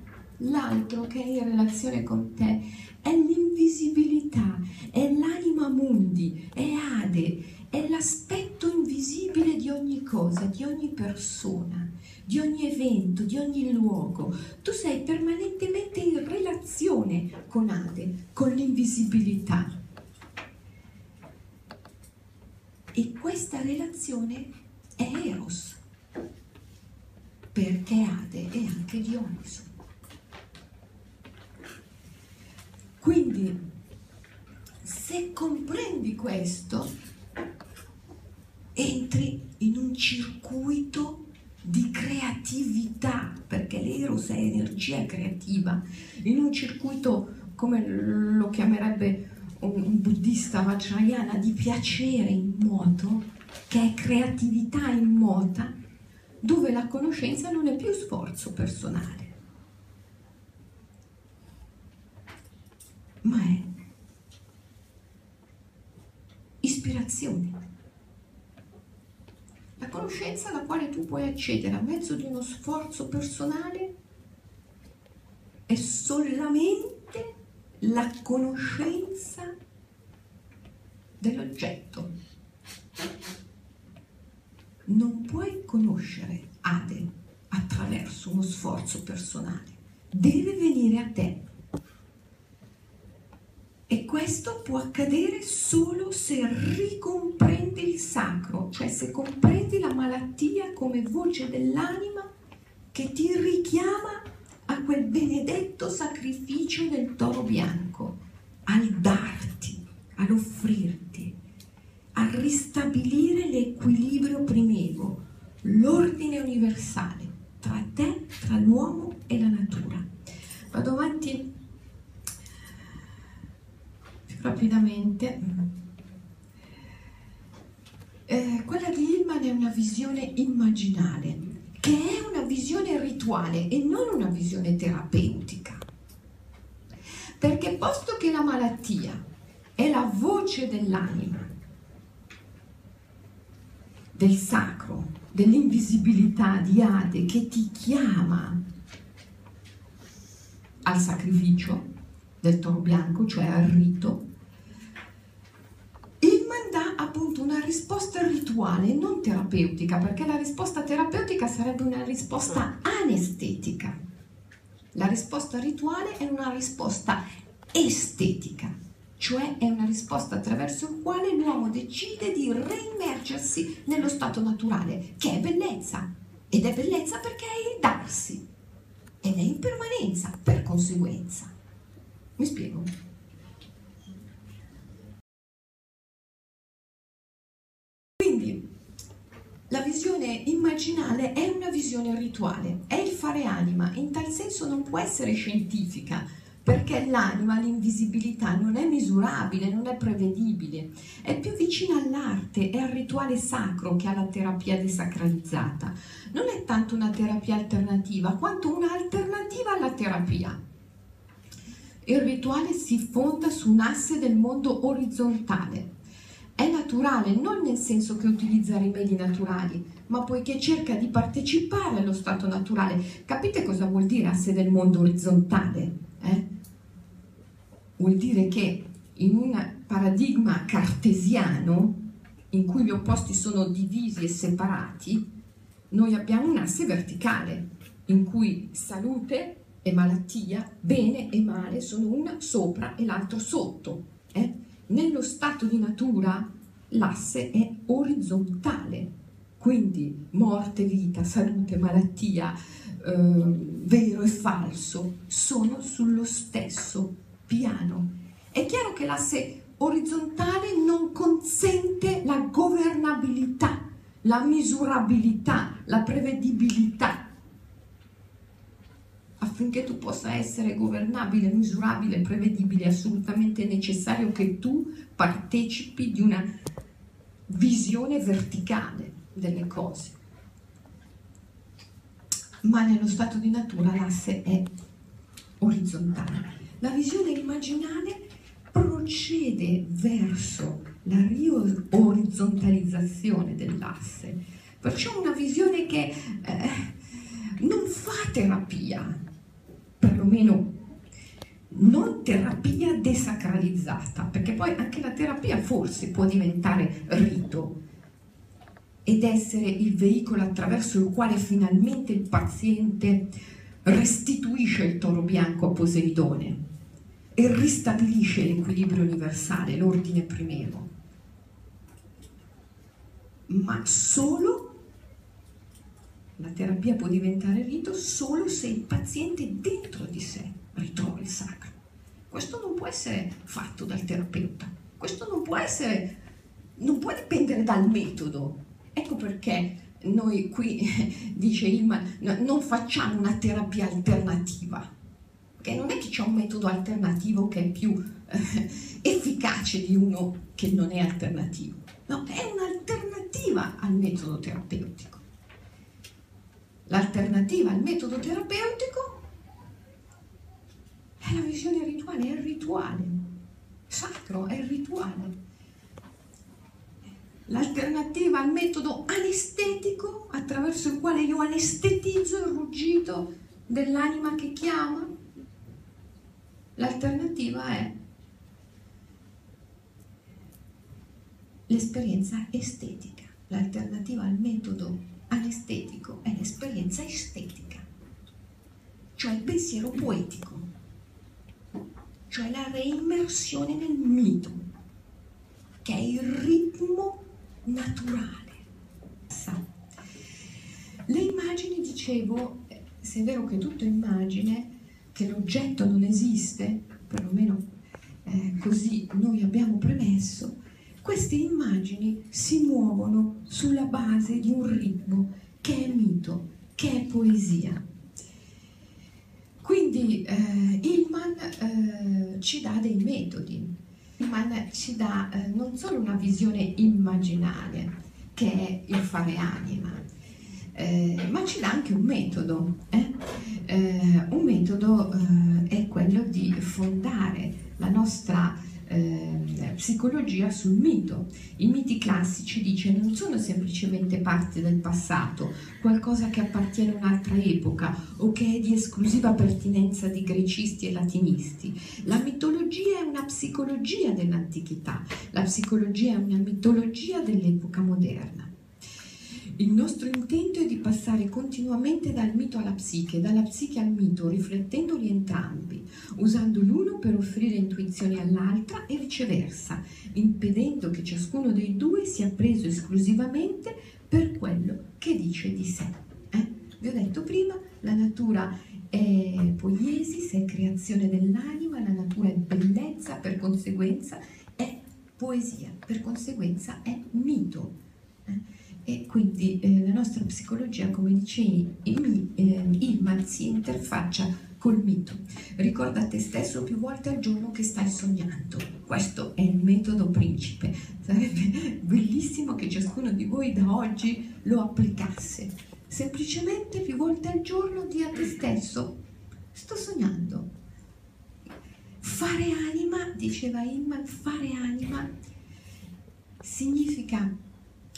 è l'invisibilità, è l'anima mundi, è Ade, è l'aspetto invisibile di ogni cosa, di ogni persona, di ogni evento, di ogni luogo. Tu sei permanentemente in relazione con Ade, con l'invisibilità. E questa relazione è Eros, perché Ade è anche Dioniso. Quindi, se comprendi questo, entri in un circuito di creatività, perché l'Eros è energia creativa, in un circuito, come lo chiamerebbe un buddista vajrayana, di piacere in moto, che è creatività in mota, dove la conoscenza non è più sforzo personale, ma è ispirazione. La conoscenza alla quale tu puoi accedere a mezzo di uno sforzo personale è solamente la conoscenza dell'oggetto. Non puoi conoscere Ade attraverso uno sforzo personale, deve venire a te. E questo può accadere solo se ricomprendi il sacro, cioè se comprendi la malattia come voce dell'anima che ti richiama a quel benedetto sacrificio del toro bianco, al darti, all'offrirti, a ristabilire l'equilibrio primevo, l'ordine universale tra te, tra l'uomo e la natura. Vado avanti rapidamente. Quella di Hillman è una visione immaginale, che è una visione rituale e non una visione terapeutica. Perché posto che la malattia è la voce dell'anima, del sacro, dell'invisibilità di Ade che ti chiama al sacrificio del toro bianco, cioè al rito, Hillman dà appunto una risposta rituale, non terapeutica, perché la risposta terapeutica sarebbe una risposta anestetica. La risposta rituale è una risposta estetica, cioè è una risposta attraverso il quale l'uomo decide di reimmergersi nello stato naturale, che è bellezza, ed è bellezza perché è il darsi, ed è impermanenza per conseguenza. Mi spiego? Quindi la visione immaginale è una visione rituale, è il fare anima, in tal senso non può essere scientifica, perché l'anima, l'invisibilità, non è misurabile, non è prevedibile, è più vicina all'arte e al rituale sacro che alla terapia desacralizzata. Non è tanto una terapia alternativa, quanto un'alternativa alla terapia. Il rituale si fonda su un asse del mondo orizzontale. È naturale non nel senso che utilizza rimedi naturali, ma poiché cerca di partecipare allo stato naturale. Capite cosa vuol dire asse del mondo orizzontale? Vuol dire che in un paradigma cartesiano, in cui gli opposti sono divisi e separati, noi abbiamo un asse verticale, in cui salute e malattia, bene e male, sono una sopra e l'altro sotto. Nello stato di natura l'asse è orizzontale, quindi morte, vita, salute, malattia, vero e falso, sono sullo stesso piano. È chiaro che l'asse orizzontale non consente la governabilità, la misurabilità, la prevedibilità. Affinché tu possa essere governabile, misurabile, prevedibile, è assolutamente necessario che tu partecipi di una visione verticale delle cose. Ma nello stato di natura l'asse è orizzontale. La visione immaginale procede verso la riorizontalizzazione dell'asse, perciò una visione che non fa terapia, perlomeno non terapia desacralizzata, perché poi anche la terapia forse può diventare rito ed essere il veicolo attraverso il quale finalmente il paziente restituisce il toro bianco a Poseidone e ristabilisce l'equilibrio universale, l'ordine primario, ma solo la terapia può diventare rito solo se il paziente dentro di sé ritrova il sacro. Questo non può essere fatto dal terapeuta, questo non può essere, non può dipendere dal metodo. Ecco perché noi qui, dice Hillman, non facciamo una terapia alternativa, perché non è che c'è un metodo alternativo che è più efficace di uno che non è alternativo, no, è un'alternativa al metodo terapeutico. L'alternativa al metodo terapeutico è la visione rituale, è il rituale sacro, è il rituale. L'alternativa al metodo anestetico, attraverso il quale io anestetizzo il ruggito dell'anima che chiama, l'alternativa è l'esperienza estetica. L'alternativa al metodo anestetico è l'esperienza estetica, cioè il pensiero poetico, cioè la reimmersione nel mito, che è il ritmo naturale. Le immagini, dicevo, se è vero che tutto è immagine, che l'oggetto non esiste, perlomeno così noi abbiamo premesso, queste immagini si muovono sulla base di un ritmo che è mito, che è poesia. Quindi Hillman ci dà dei metodi. Hillman ci dà non solo una visione immaginaria, che è il fare anima, ma ci dà anche un metodo. Un metodo è quello di fondare la nostra psicologia sul mito. I miti classici, dice, non sono semplicemente parte del passato, qualcosa che appartiene a un'altra epoca o che è di esclusiva pertinenza di grecisti e latinisti. La mitologia è una psicologia dell'antichità, la psicologia è una mitologia dell'epoca moderna. Il nostro intento è di passare continuamente dal mito alla psiche, dalla psiche al mito, riflettendoli entrambi, usando l'uno per offrire intuizioni all'altra e viceversa, impedendo che ciascuno dei due sia preso esclusivamente per quello che dice di sé. Vi ho detto prima, la natura è poiesis, è creazione dell'anima, la natura è bellezza, per conseguenza è poesia, per conseguenza è mito. E quindi la nostra psicologia, come dice Hillman, si interfaccia col mito. Ricorda a te stesso più volte al giorno che stai sognando. Questo è il metodo principe. Sarebbe bellissimo che ciascuno di voi da oggi lo applicasse. Semplicemente più volte al giorno di a te stesso: sto sognando. Fare anima, diceva Hillman, fare anima significa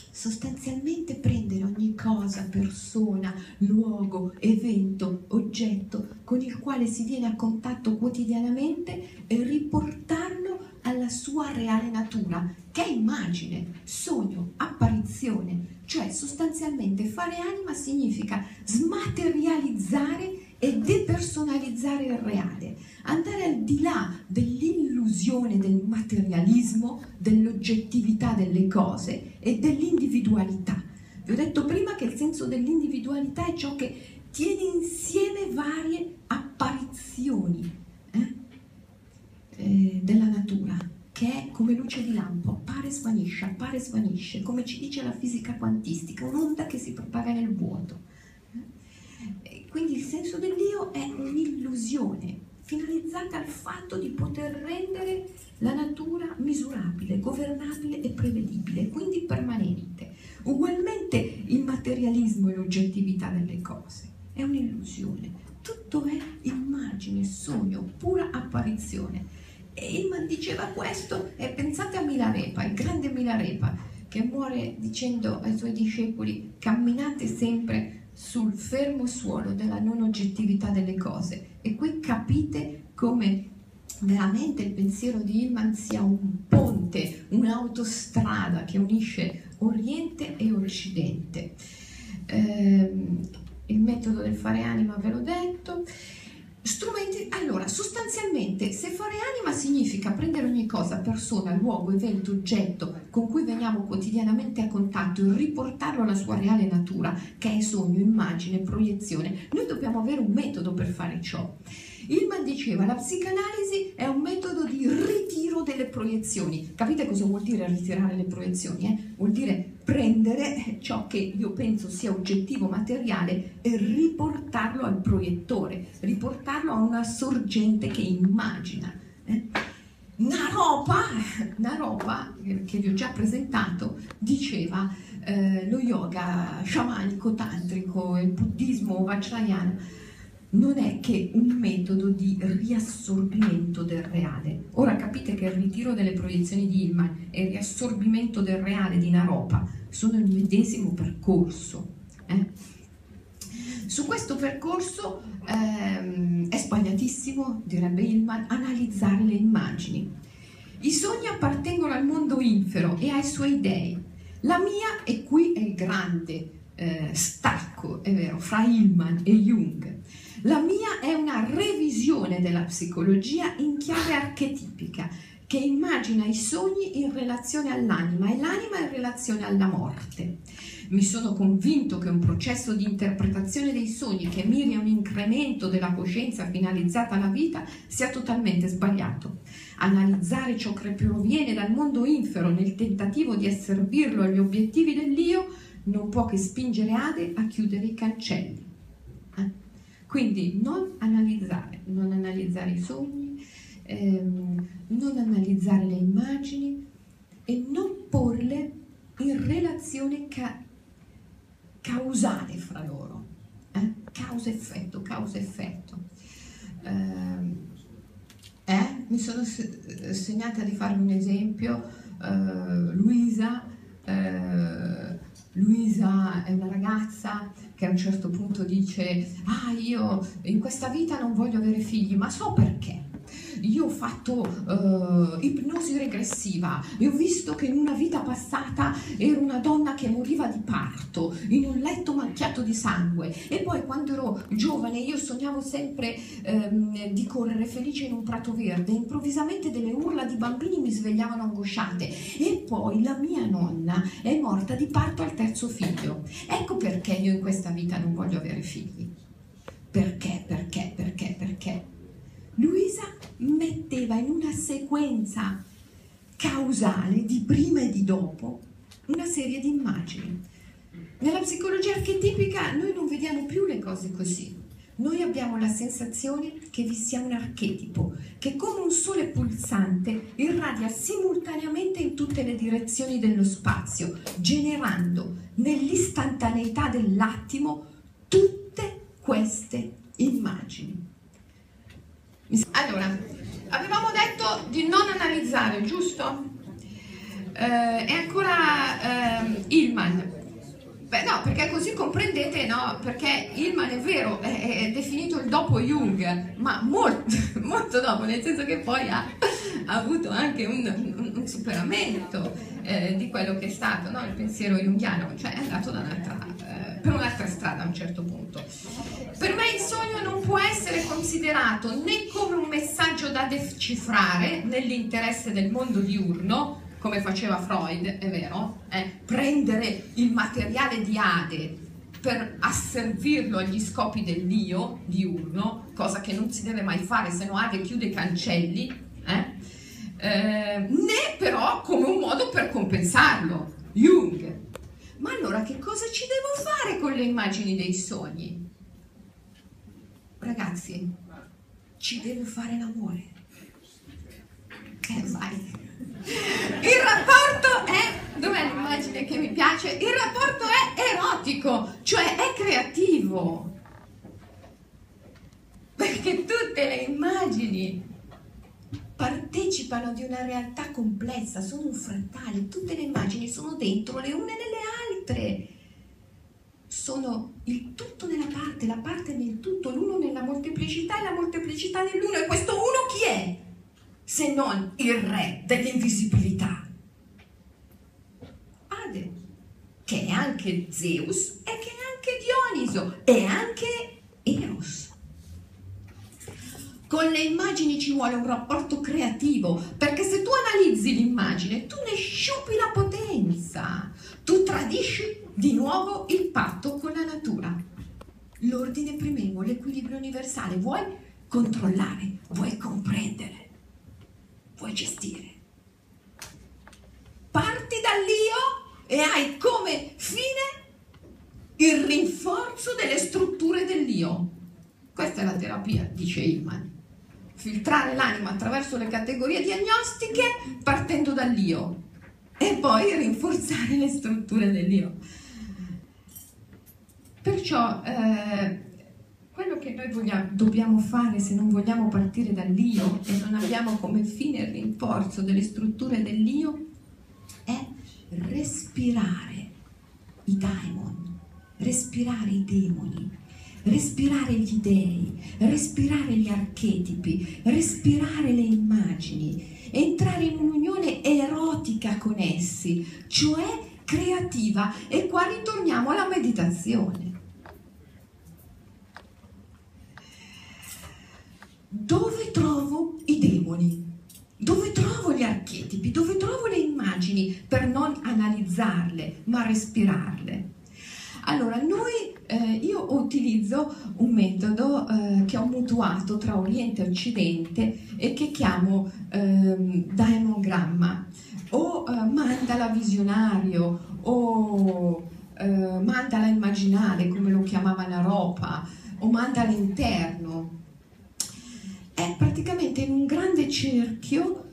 sostanzialmente prendere ogni cosa, persona, luogo, evento, oggetto con il quale si viene a contatto quotidianamente e riportarlo alla sua reale natura, che è immagine, sogno, apparizione. Cioè sostanzialmente fare anima significa smaterializzare e depersonalizzare il reale, andare al di là dell'illusione del materialismo, dell'oggettività delle cose e dell'individualità. Vi ho detto prima che il senso dell'individualità è ciò che tiene insieme varie apparizioni della natura, che è come luce di lampo, appare e svanisce, come ci dice la fisica quantistica, un'onda che si propaga nel vuoto. Quindi il senso dell'io è un'illusione finalizzata al fatto di poter rendere la natura misurabile, governabile e prevedibile, quindi permanente. Ugualmente il materialismo e l'oggettività delle cose è un'illusione. Tutto è immagine, sogno, pura apparizione. E Hillman diceva questo, e pensate a Milarepa, il grande Milarepa, che muore dicendo ai suoi discepoli: camminate sempre sul fermo suolo della non oggettività delle cose. E qui capite come veramente il pensiero di Hillman sia un ponte, un'autostrada che unisce Oriente e Occidente. Il metodo del fare anima ve l'ho detto. Strumenti, allora, sostanzialmente, se fare anima significa prendere ogni cosa, persona, luogo, evento, oggetto con cui veniamo quotidianamente a contatto e riportarlo alla sua reale natura, che è sogno, immagine, proiezione, noi dobbiamo avere un metodo per fare ciò. Hillman diceva: la psicanalisi è un metodo di ritiro delle proiezioni. Capite cosa vuol dire ritirare le proiezioni? Vuol dire prendere ciò che io penso sia oggettivo, materiale, e riportarlo al proiettore, riportarlo a una sorgente che immagina. Naropa, che vi ho già presentato, diceva lo yoga sciamanico, tantrico, il buddismo vajrayana non è che un metodo di riassorbimento del reale. Ora capite che il ritiro delle proiezioni di Hillman e il riassorbimento del reale di Naropa sono il medesimo percorso. Su questo percorso è sbagliatissimo, direbbe Hillman, analizzare le immagini. I sogni appartengono al mondo infero e ai suoi dei. La mia, e qui è il grande stacco, è vero, fra Hillman e Jung, la mia è una revisione della psicologia in chiave archetipica, che immagina i sogni in relazione all'anima e l'anima in relazione alla morte. Mi sono convinto che un processo di interpretazione dei sogni che miri a un incremento della coscienza finalizzata alla vita sia totalmente sbagliato. Analizzare ciò che proviene dal mondo infero nel tentativo di asservirlo agli obiettivi dell'io non può che spingere Ade a chiudere i cancelli. Quindi non analizzare i sogni, non analizzare le immagini e non porle in relazione causale fra loro, causa-effetto, causa-effetto. Mi sono segnata di farvi un esempio. Luisa è una ragazza che a un certo punto dice: ah, io in questa vita non voglio avere figli, ma so perché. Io ho fatto ipnosi regressiva e ho visto che in una vita passata ero una donna che moriva di parto in un letto macchiato di sangue, e poi quando ero giovane io sognavo sempre di correre felice in un prato verde, improvvisamente delle urla di bambini mi svegliavano angosciate, e poi la mia nonna è morta di parto al terzo figlio. Ecco perché io in questa vita non voglio avere figli. Perché? Luisa metteva in una sequenza causale di prima e di dopo una serie di immagini. Nella psicologia archetipica noi non vediamo più le cose così. Noi abbiamo la sensazione che vi sia un archetipo che, come un sole pulsante, irradia simultaneamente in tutte le direzioni dello spazio, generando nell'istantaneità dell'attimo tutte queste immagini. Allora, avevamo detto di non analizzare, giusto? E ancora Hillman. Beh, no, perché così comprendete, no? Perché Hillman è vero, è definito il dopo Jung, ma molto, molto dopo, nel senso che poi ha avuto anche un superamento di quello che è stato, no? Il pensiero junghiano, cioè è andato da per un'altra strada a un certo punto. Per me il sogno non può essere considerato né come un messaggio da decifrare nell'interesse del mondo diurno, come faceva Freud, è vero, prendere il materiale di Ade per asservirlo agli scopi dell'io diurno, cosa che non si deve mai fare, se no Ade chiude i cancelli, né però come un modo per compensarlo, Jung. Ma allora che cosa ci devo fare con le immagini dei sogni? Ragazzi, ci devo fare l'amore. Vai. Il rapporto è... Dov'è l'immagine che mi piace? Il rapporto è erotico, cioè è creativo. Perché tutte le immagini partecipano di una realtà complessa, sono un frattale, tutte le immagini sono dentro le une nelle altre, sono il tutto nella parte, la parte nel tutto, l'uno nella molteplicità e la molteplicità nell'uno, e questo uno chi è se non il re dell'invisibilità? Ade, che è anche Zeus e che è anche Dioniso e anche Eros. Con le immagini ci vuole un rapporto creativo, perché se tu analizzi l'immagine, tu ne sciupi la potenza, tu tradisci di nuovo il patto con la natura, l'ordine primario, l'equilibrio universale. Vuoi controllare, vuoi comprendere, vuoi gestire. Parti dall'io e hai come fine il rinforzo delle strutture dell'io. Questa è la terapia, dice Hillman. Filtrare l'anima attraverso le categorie diagnostiche partendo dall'io e poi rinforzare le strutture dell'io. Perciò quello che noi dobbiamo fare, se non vogliamo partire dall'io e non abbiamo come fine il rinforzo delle strutture dell'io, è respirare i daimon, respirare i demoni, respirare gli dei, respirare gli archetipi, respirare le immagini, entrare in un'unione erotica con essi, cioè creativa. E qua ritorniamo alla meditazione. Dove trovo i demoni? Dove trovo gli archetipi? Dove trovo le immagini per non analizzarle, ma respirarle? Allora, io utilizzo un metodo che ho mutuato tra Oriente e Occidente e che chiamo Daemogramma, o mandala visionario, o mandala immaginale, come lo chiamava Naropa, o mandala interno. È praticamente in un grande cerchio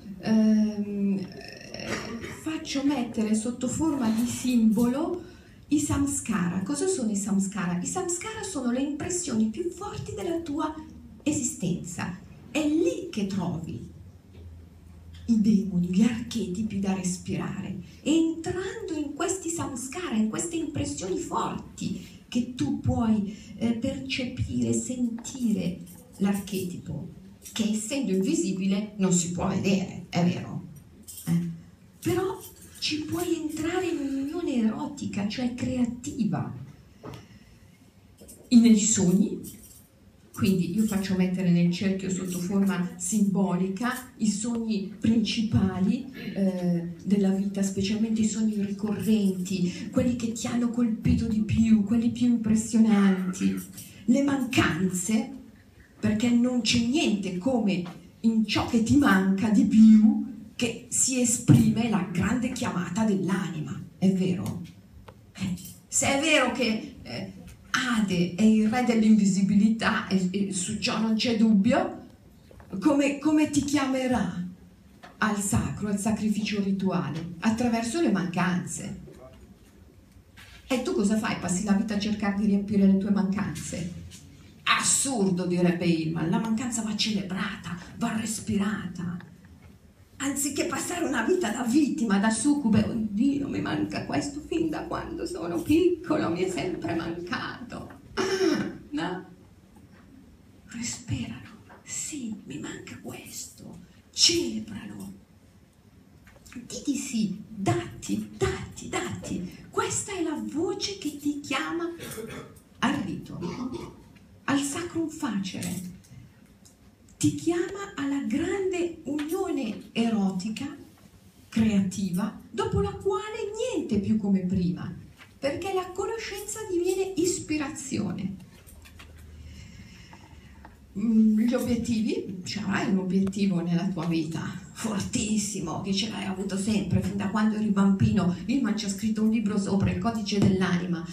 faccio mettere sotto forma di simbolo i samskara. Cosa sono i samskara? I samskara sono le impressioni più forti della tua esistenza. È lì che trovi i demoni, gli archetipi da respirare. E entrando in questi samskara, in queste impressioni forti che tu puoi percepire, sentire l'archetipo, che essendo invisibile non si può vedere, è vero? Però ci puoi entrare in un'unione erotica, cioè creativa, nei sogni. Quindi io faccio mettere nel cerchio sotto forma simbolica i sogni principali della vita, specialmente i sogni ricorrenti, quelli che ti hanno colpito di più, quelli più impressionanti, le mancanze, perché non c'è niente come in ciò che ti manca di più che si esprime la grande chiamata dell'anima, è vero? Se è vero che Ade è il re dell'invisibilità, e su ciò non c'è dubbio, come ti chiamerà al sacro, al sacrificio rituale? Attraverso le mancanze. E tu cosa fai? Passi la vita a cercare di riempire le tue mancanze? Assurdo, direbbe Hillman. La mancanza va celebrata, va respirata. Anziché passare una vita da vittima, da succube, oddio mi manca questo fin da quando sono piccolo, mi è sempre mancato. No? Respiralo, sì, mi manca questo, celebralo. Diti sì, datti. Questa è la voce che ti chiama al rito, al sacrum facere. Ti chiama alla grande unione erotica, creativa, dopo la quale niente più come prima, perché la conoscenza diviene ispirazione. Gli obiettivi, c'hai un obiettivo nella tua vita, fortissimo, che ce l'hai avuto sempre, fin da quando eri bambino. Hillman ci ha scritto un libro sopra, il codice dell'anima,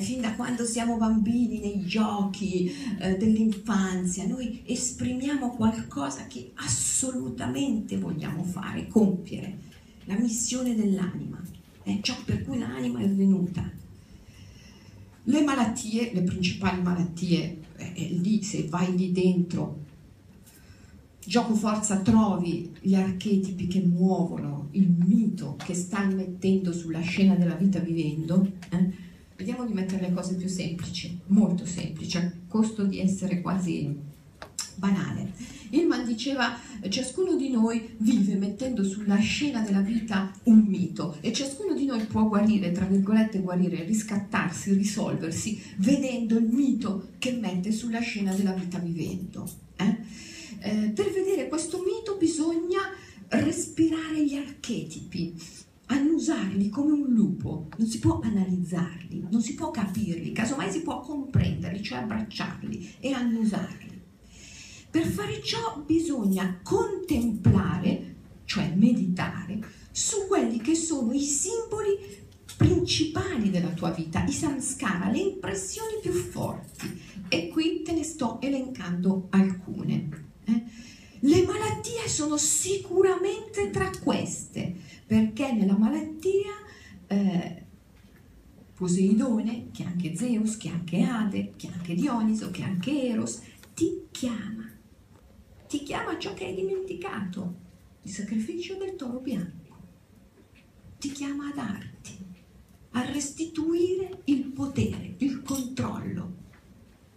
fin da quando siamo bambini nei giochi dell'infanzia, noi esprimiamo qualcosa che assolutamente vogliamo fare, compiere, la missione dell'anima, ciò per cui l'anima è venuta. Le malattie, le principali malattie, lì se vai lì dentro, gioco forza, trovi gli archetipi che muovono il mito che stai mettendo sulla scena della vita vivendo. Vediamo di mettere le cose più semplici, molto semplici, a costo di essere quasi banale. Hillman diceva: ciascuno di noi vive mettendo sulla scena della vita un mito, e ciascuno di noi può guarire, tra virgolette guarire, riscattarsi, risolversi, vedendo il mito che mette sulla scena della vita vivendo. Per vedere questo mito bisogna respirare gli archetipi, annusarli come un lupo, non si può analizzarli, non si può capirli, casomai si può comprenderli, cioè abbracciarli e annusarli. Per fare ciò bisogna contemplare, cioè meditare, su quelli che sono i simboli principali della tua vita, i samskara, le impressioni più forti. E qui te ne sto elencando alcune. Le malattie sono sicuramente tra queste, perché nella malattia Poseidone, che anche Zeus, che anche Ade, che anche Dioniso, che anche Eros, ti chiama ciò che hai dimenticato, il sacrificio del toro bianco, ti chiama a darti, a restituire il potere, il controllo,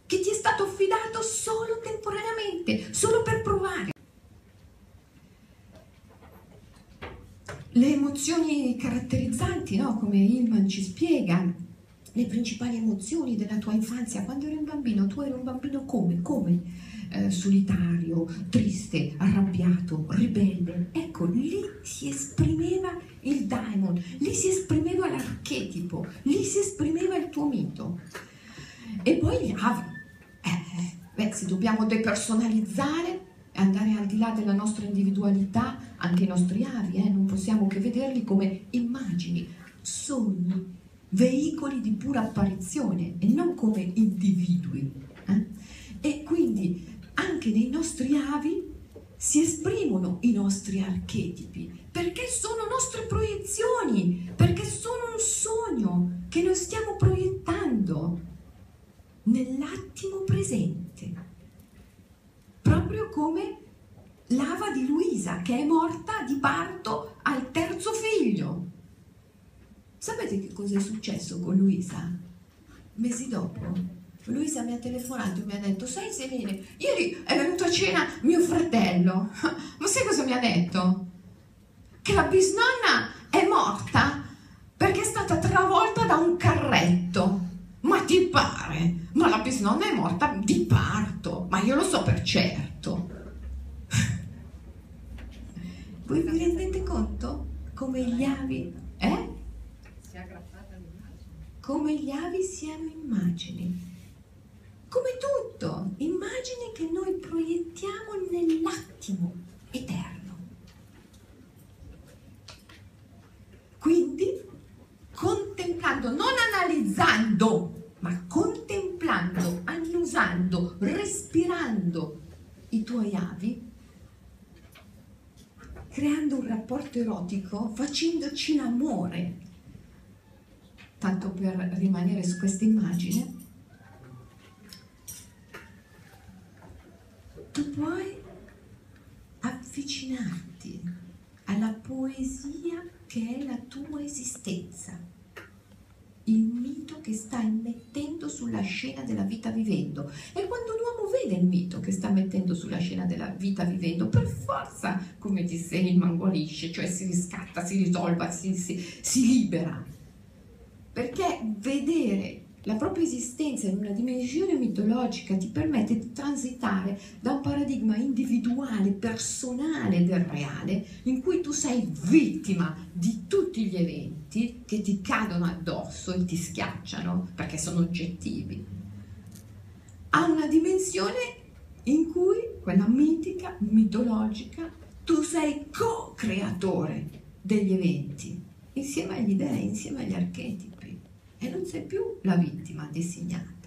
che ti è stato affidato solo temporaneamente, solo per provare. Le emozioni caratterizzanti, no? Come Hillman ci spiega, le principali emozioni della tua infanzia, quando eri un bambino, tu eri un bambino come solitario, triste, arrabbiato, ribelle. Ecco, lì si esprimeva il daimon, lì si esprimeva l'archetipo, lì si esprimeva il tuo mito. E poi gli avi. Se dobbiamo depersonalizzare, andare al di là della nostra individualità, anche i nostri avi, non possiamo che vederli come immagini, sogni, veicoli di pura apparizione e non come individui. E quindi anche nei nostri avi si esprimono attimo presente, proprio come l'ava di Luisa che è morta di parto al terzo figlio. Sapete che cosa è successo con Luisa? Mesi dopo Luisa mi ha telefonato e mi ha detto: sai Selene, ieri è venuto a cena mio fratello, ma sai cosa mi ha detto? Che la bisnonna è morta perché è stata travolta da un carretto. Ma ti pare? Ma la bisnonna è morta di parto, ma io lo so per certo. Voi vi rendete conto come gli avi, come gli avi siano immagini? Come tutto, immagini che noi proiettiamo nell'attimo eterno. Quindi, contemplando, non analizzando, ma contemplando, annusando, respirando i tuoi avi, creando un rapporto erotico, facendoci l'amore, tanto per rimanere su questa immagine, tu puoi avvicinarti alla poesia che è la tua esistenza, il mito che stai mettendo sulla scena della vita vivendo. E quando un uomo vede il mito che sta mettendo sulla scena della vita vivendo, per forza, come disse, immangolisce, cioè si riscatta, si risolva, si libera. Perché vedere la propria esistenza in una dimensione mitologica ti permette di transitare da un paradigma individuale, personale del reale, in cui tu sei vittima di tutti gli eventi che ti cadono addosso e ti schiacciano, perché sono oggettivi, a una dimensione in cui, quella mitica, mitologica, tu sei co-creatore degli eventi, insieme agli dei, insieme agli archetipi. E non sei più la vittima designata.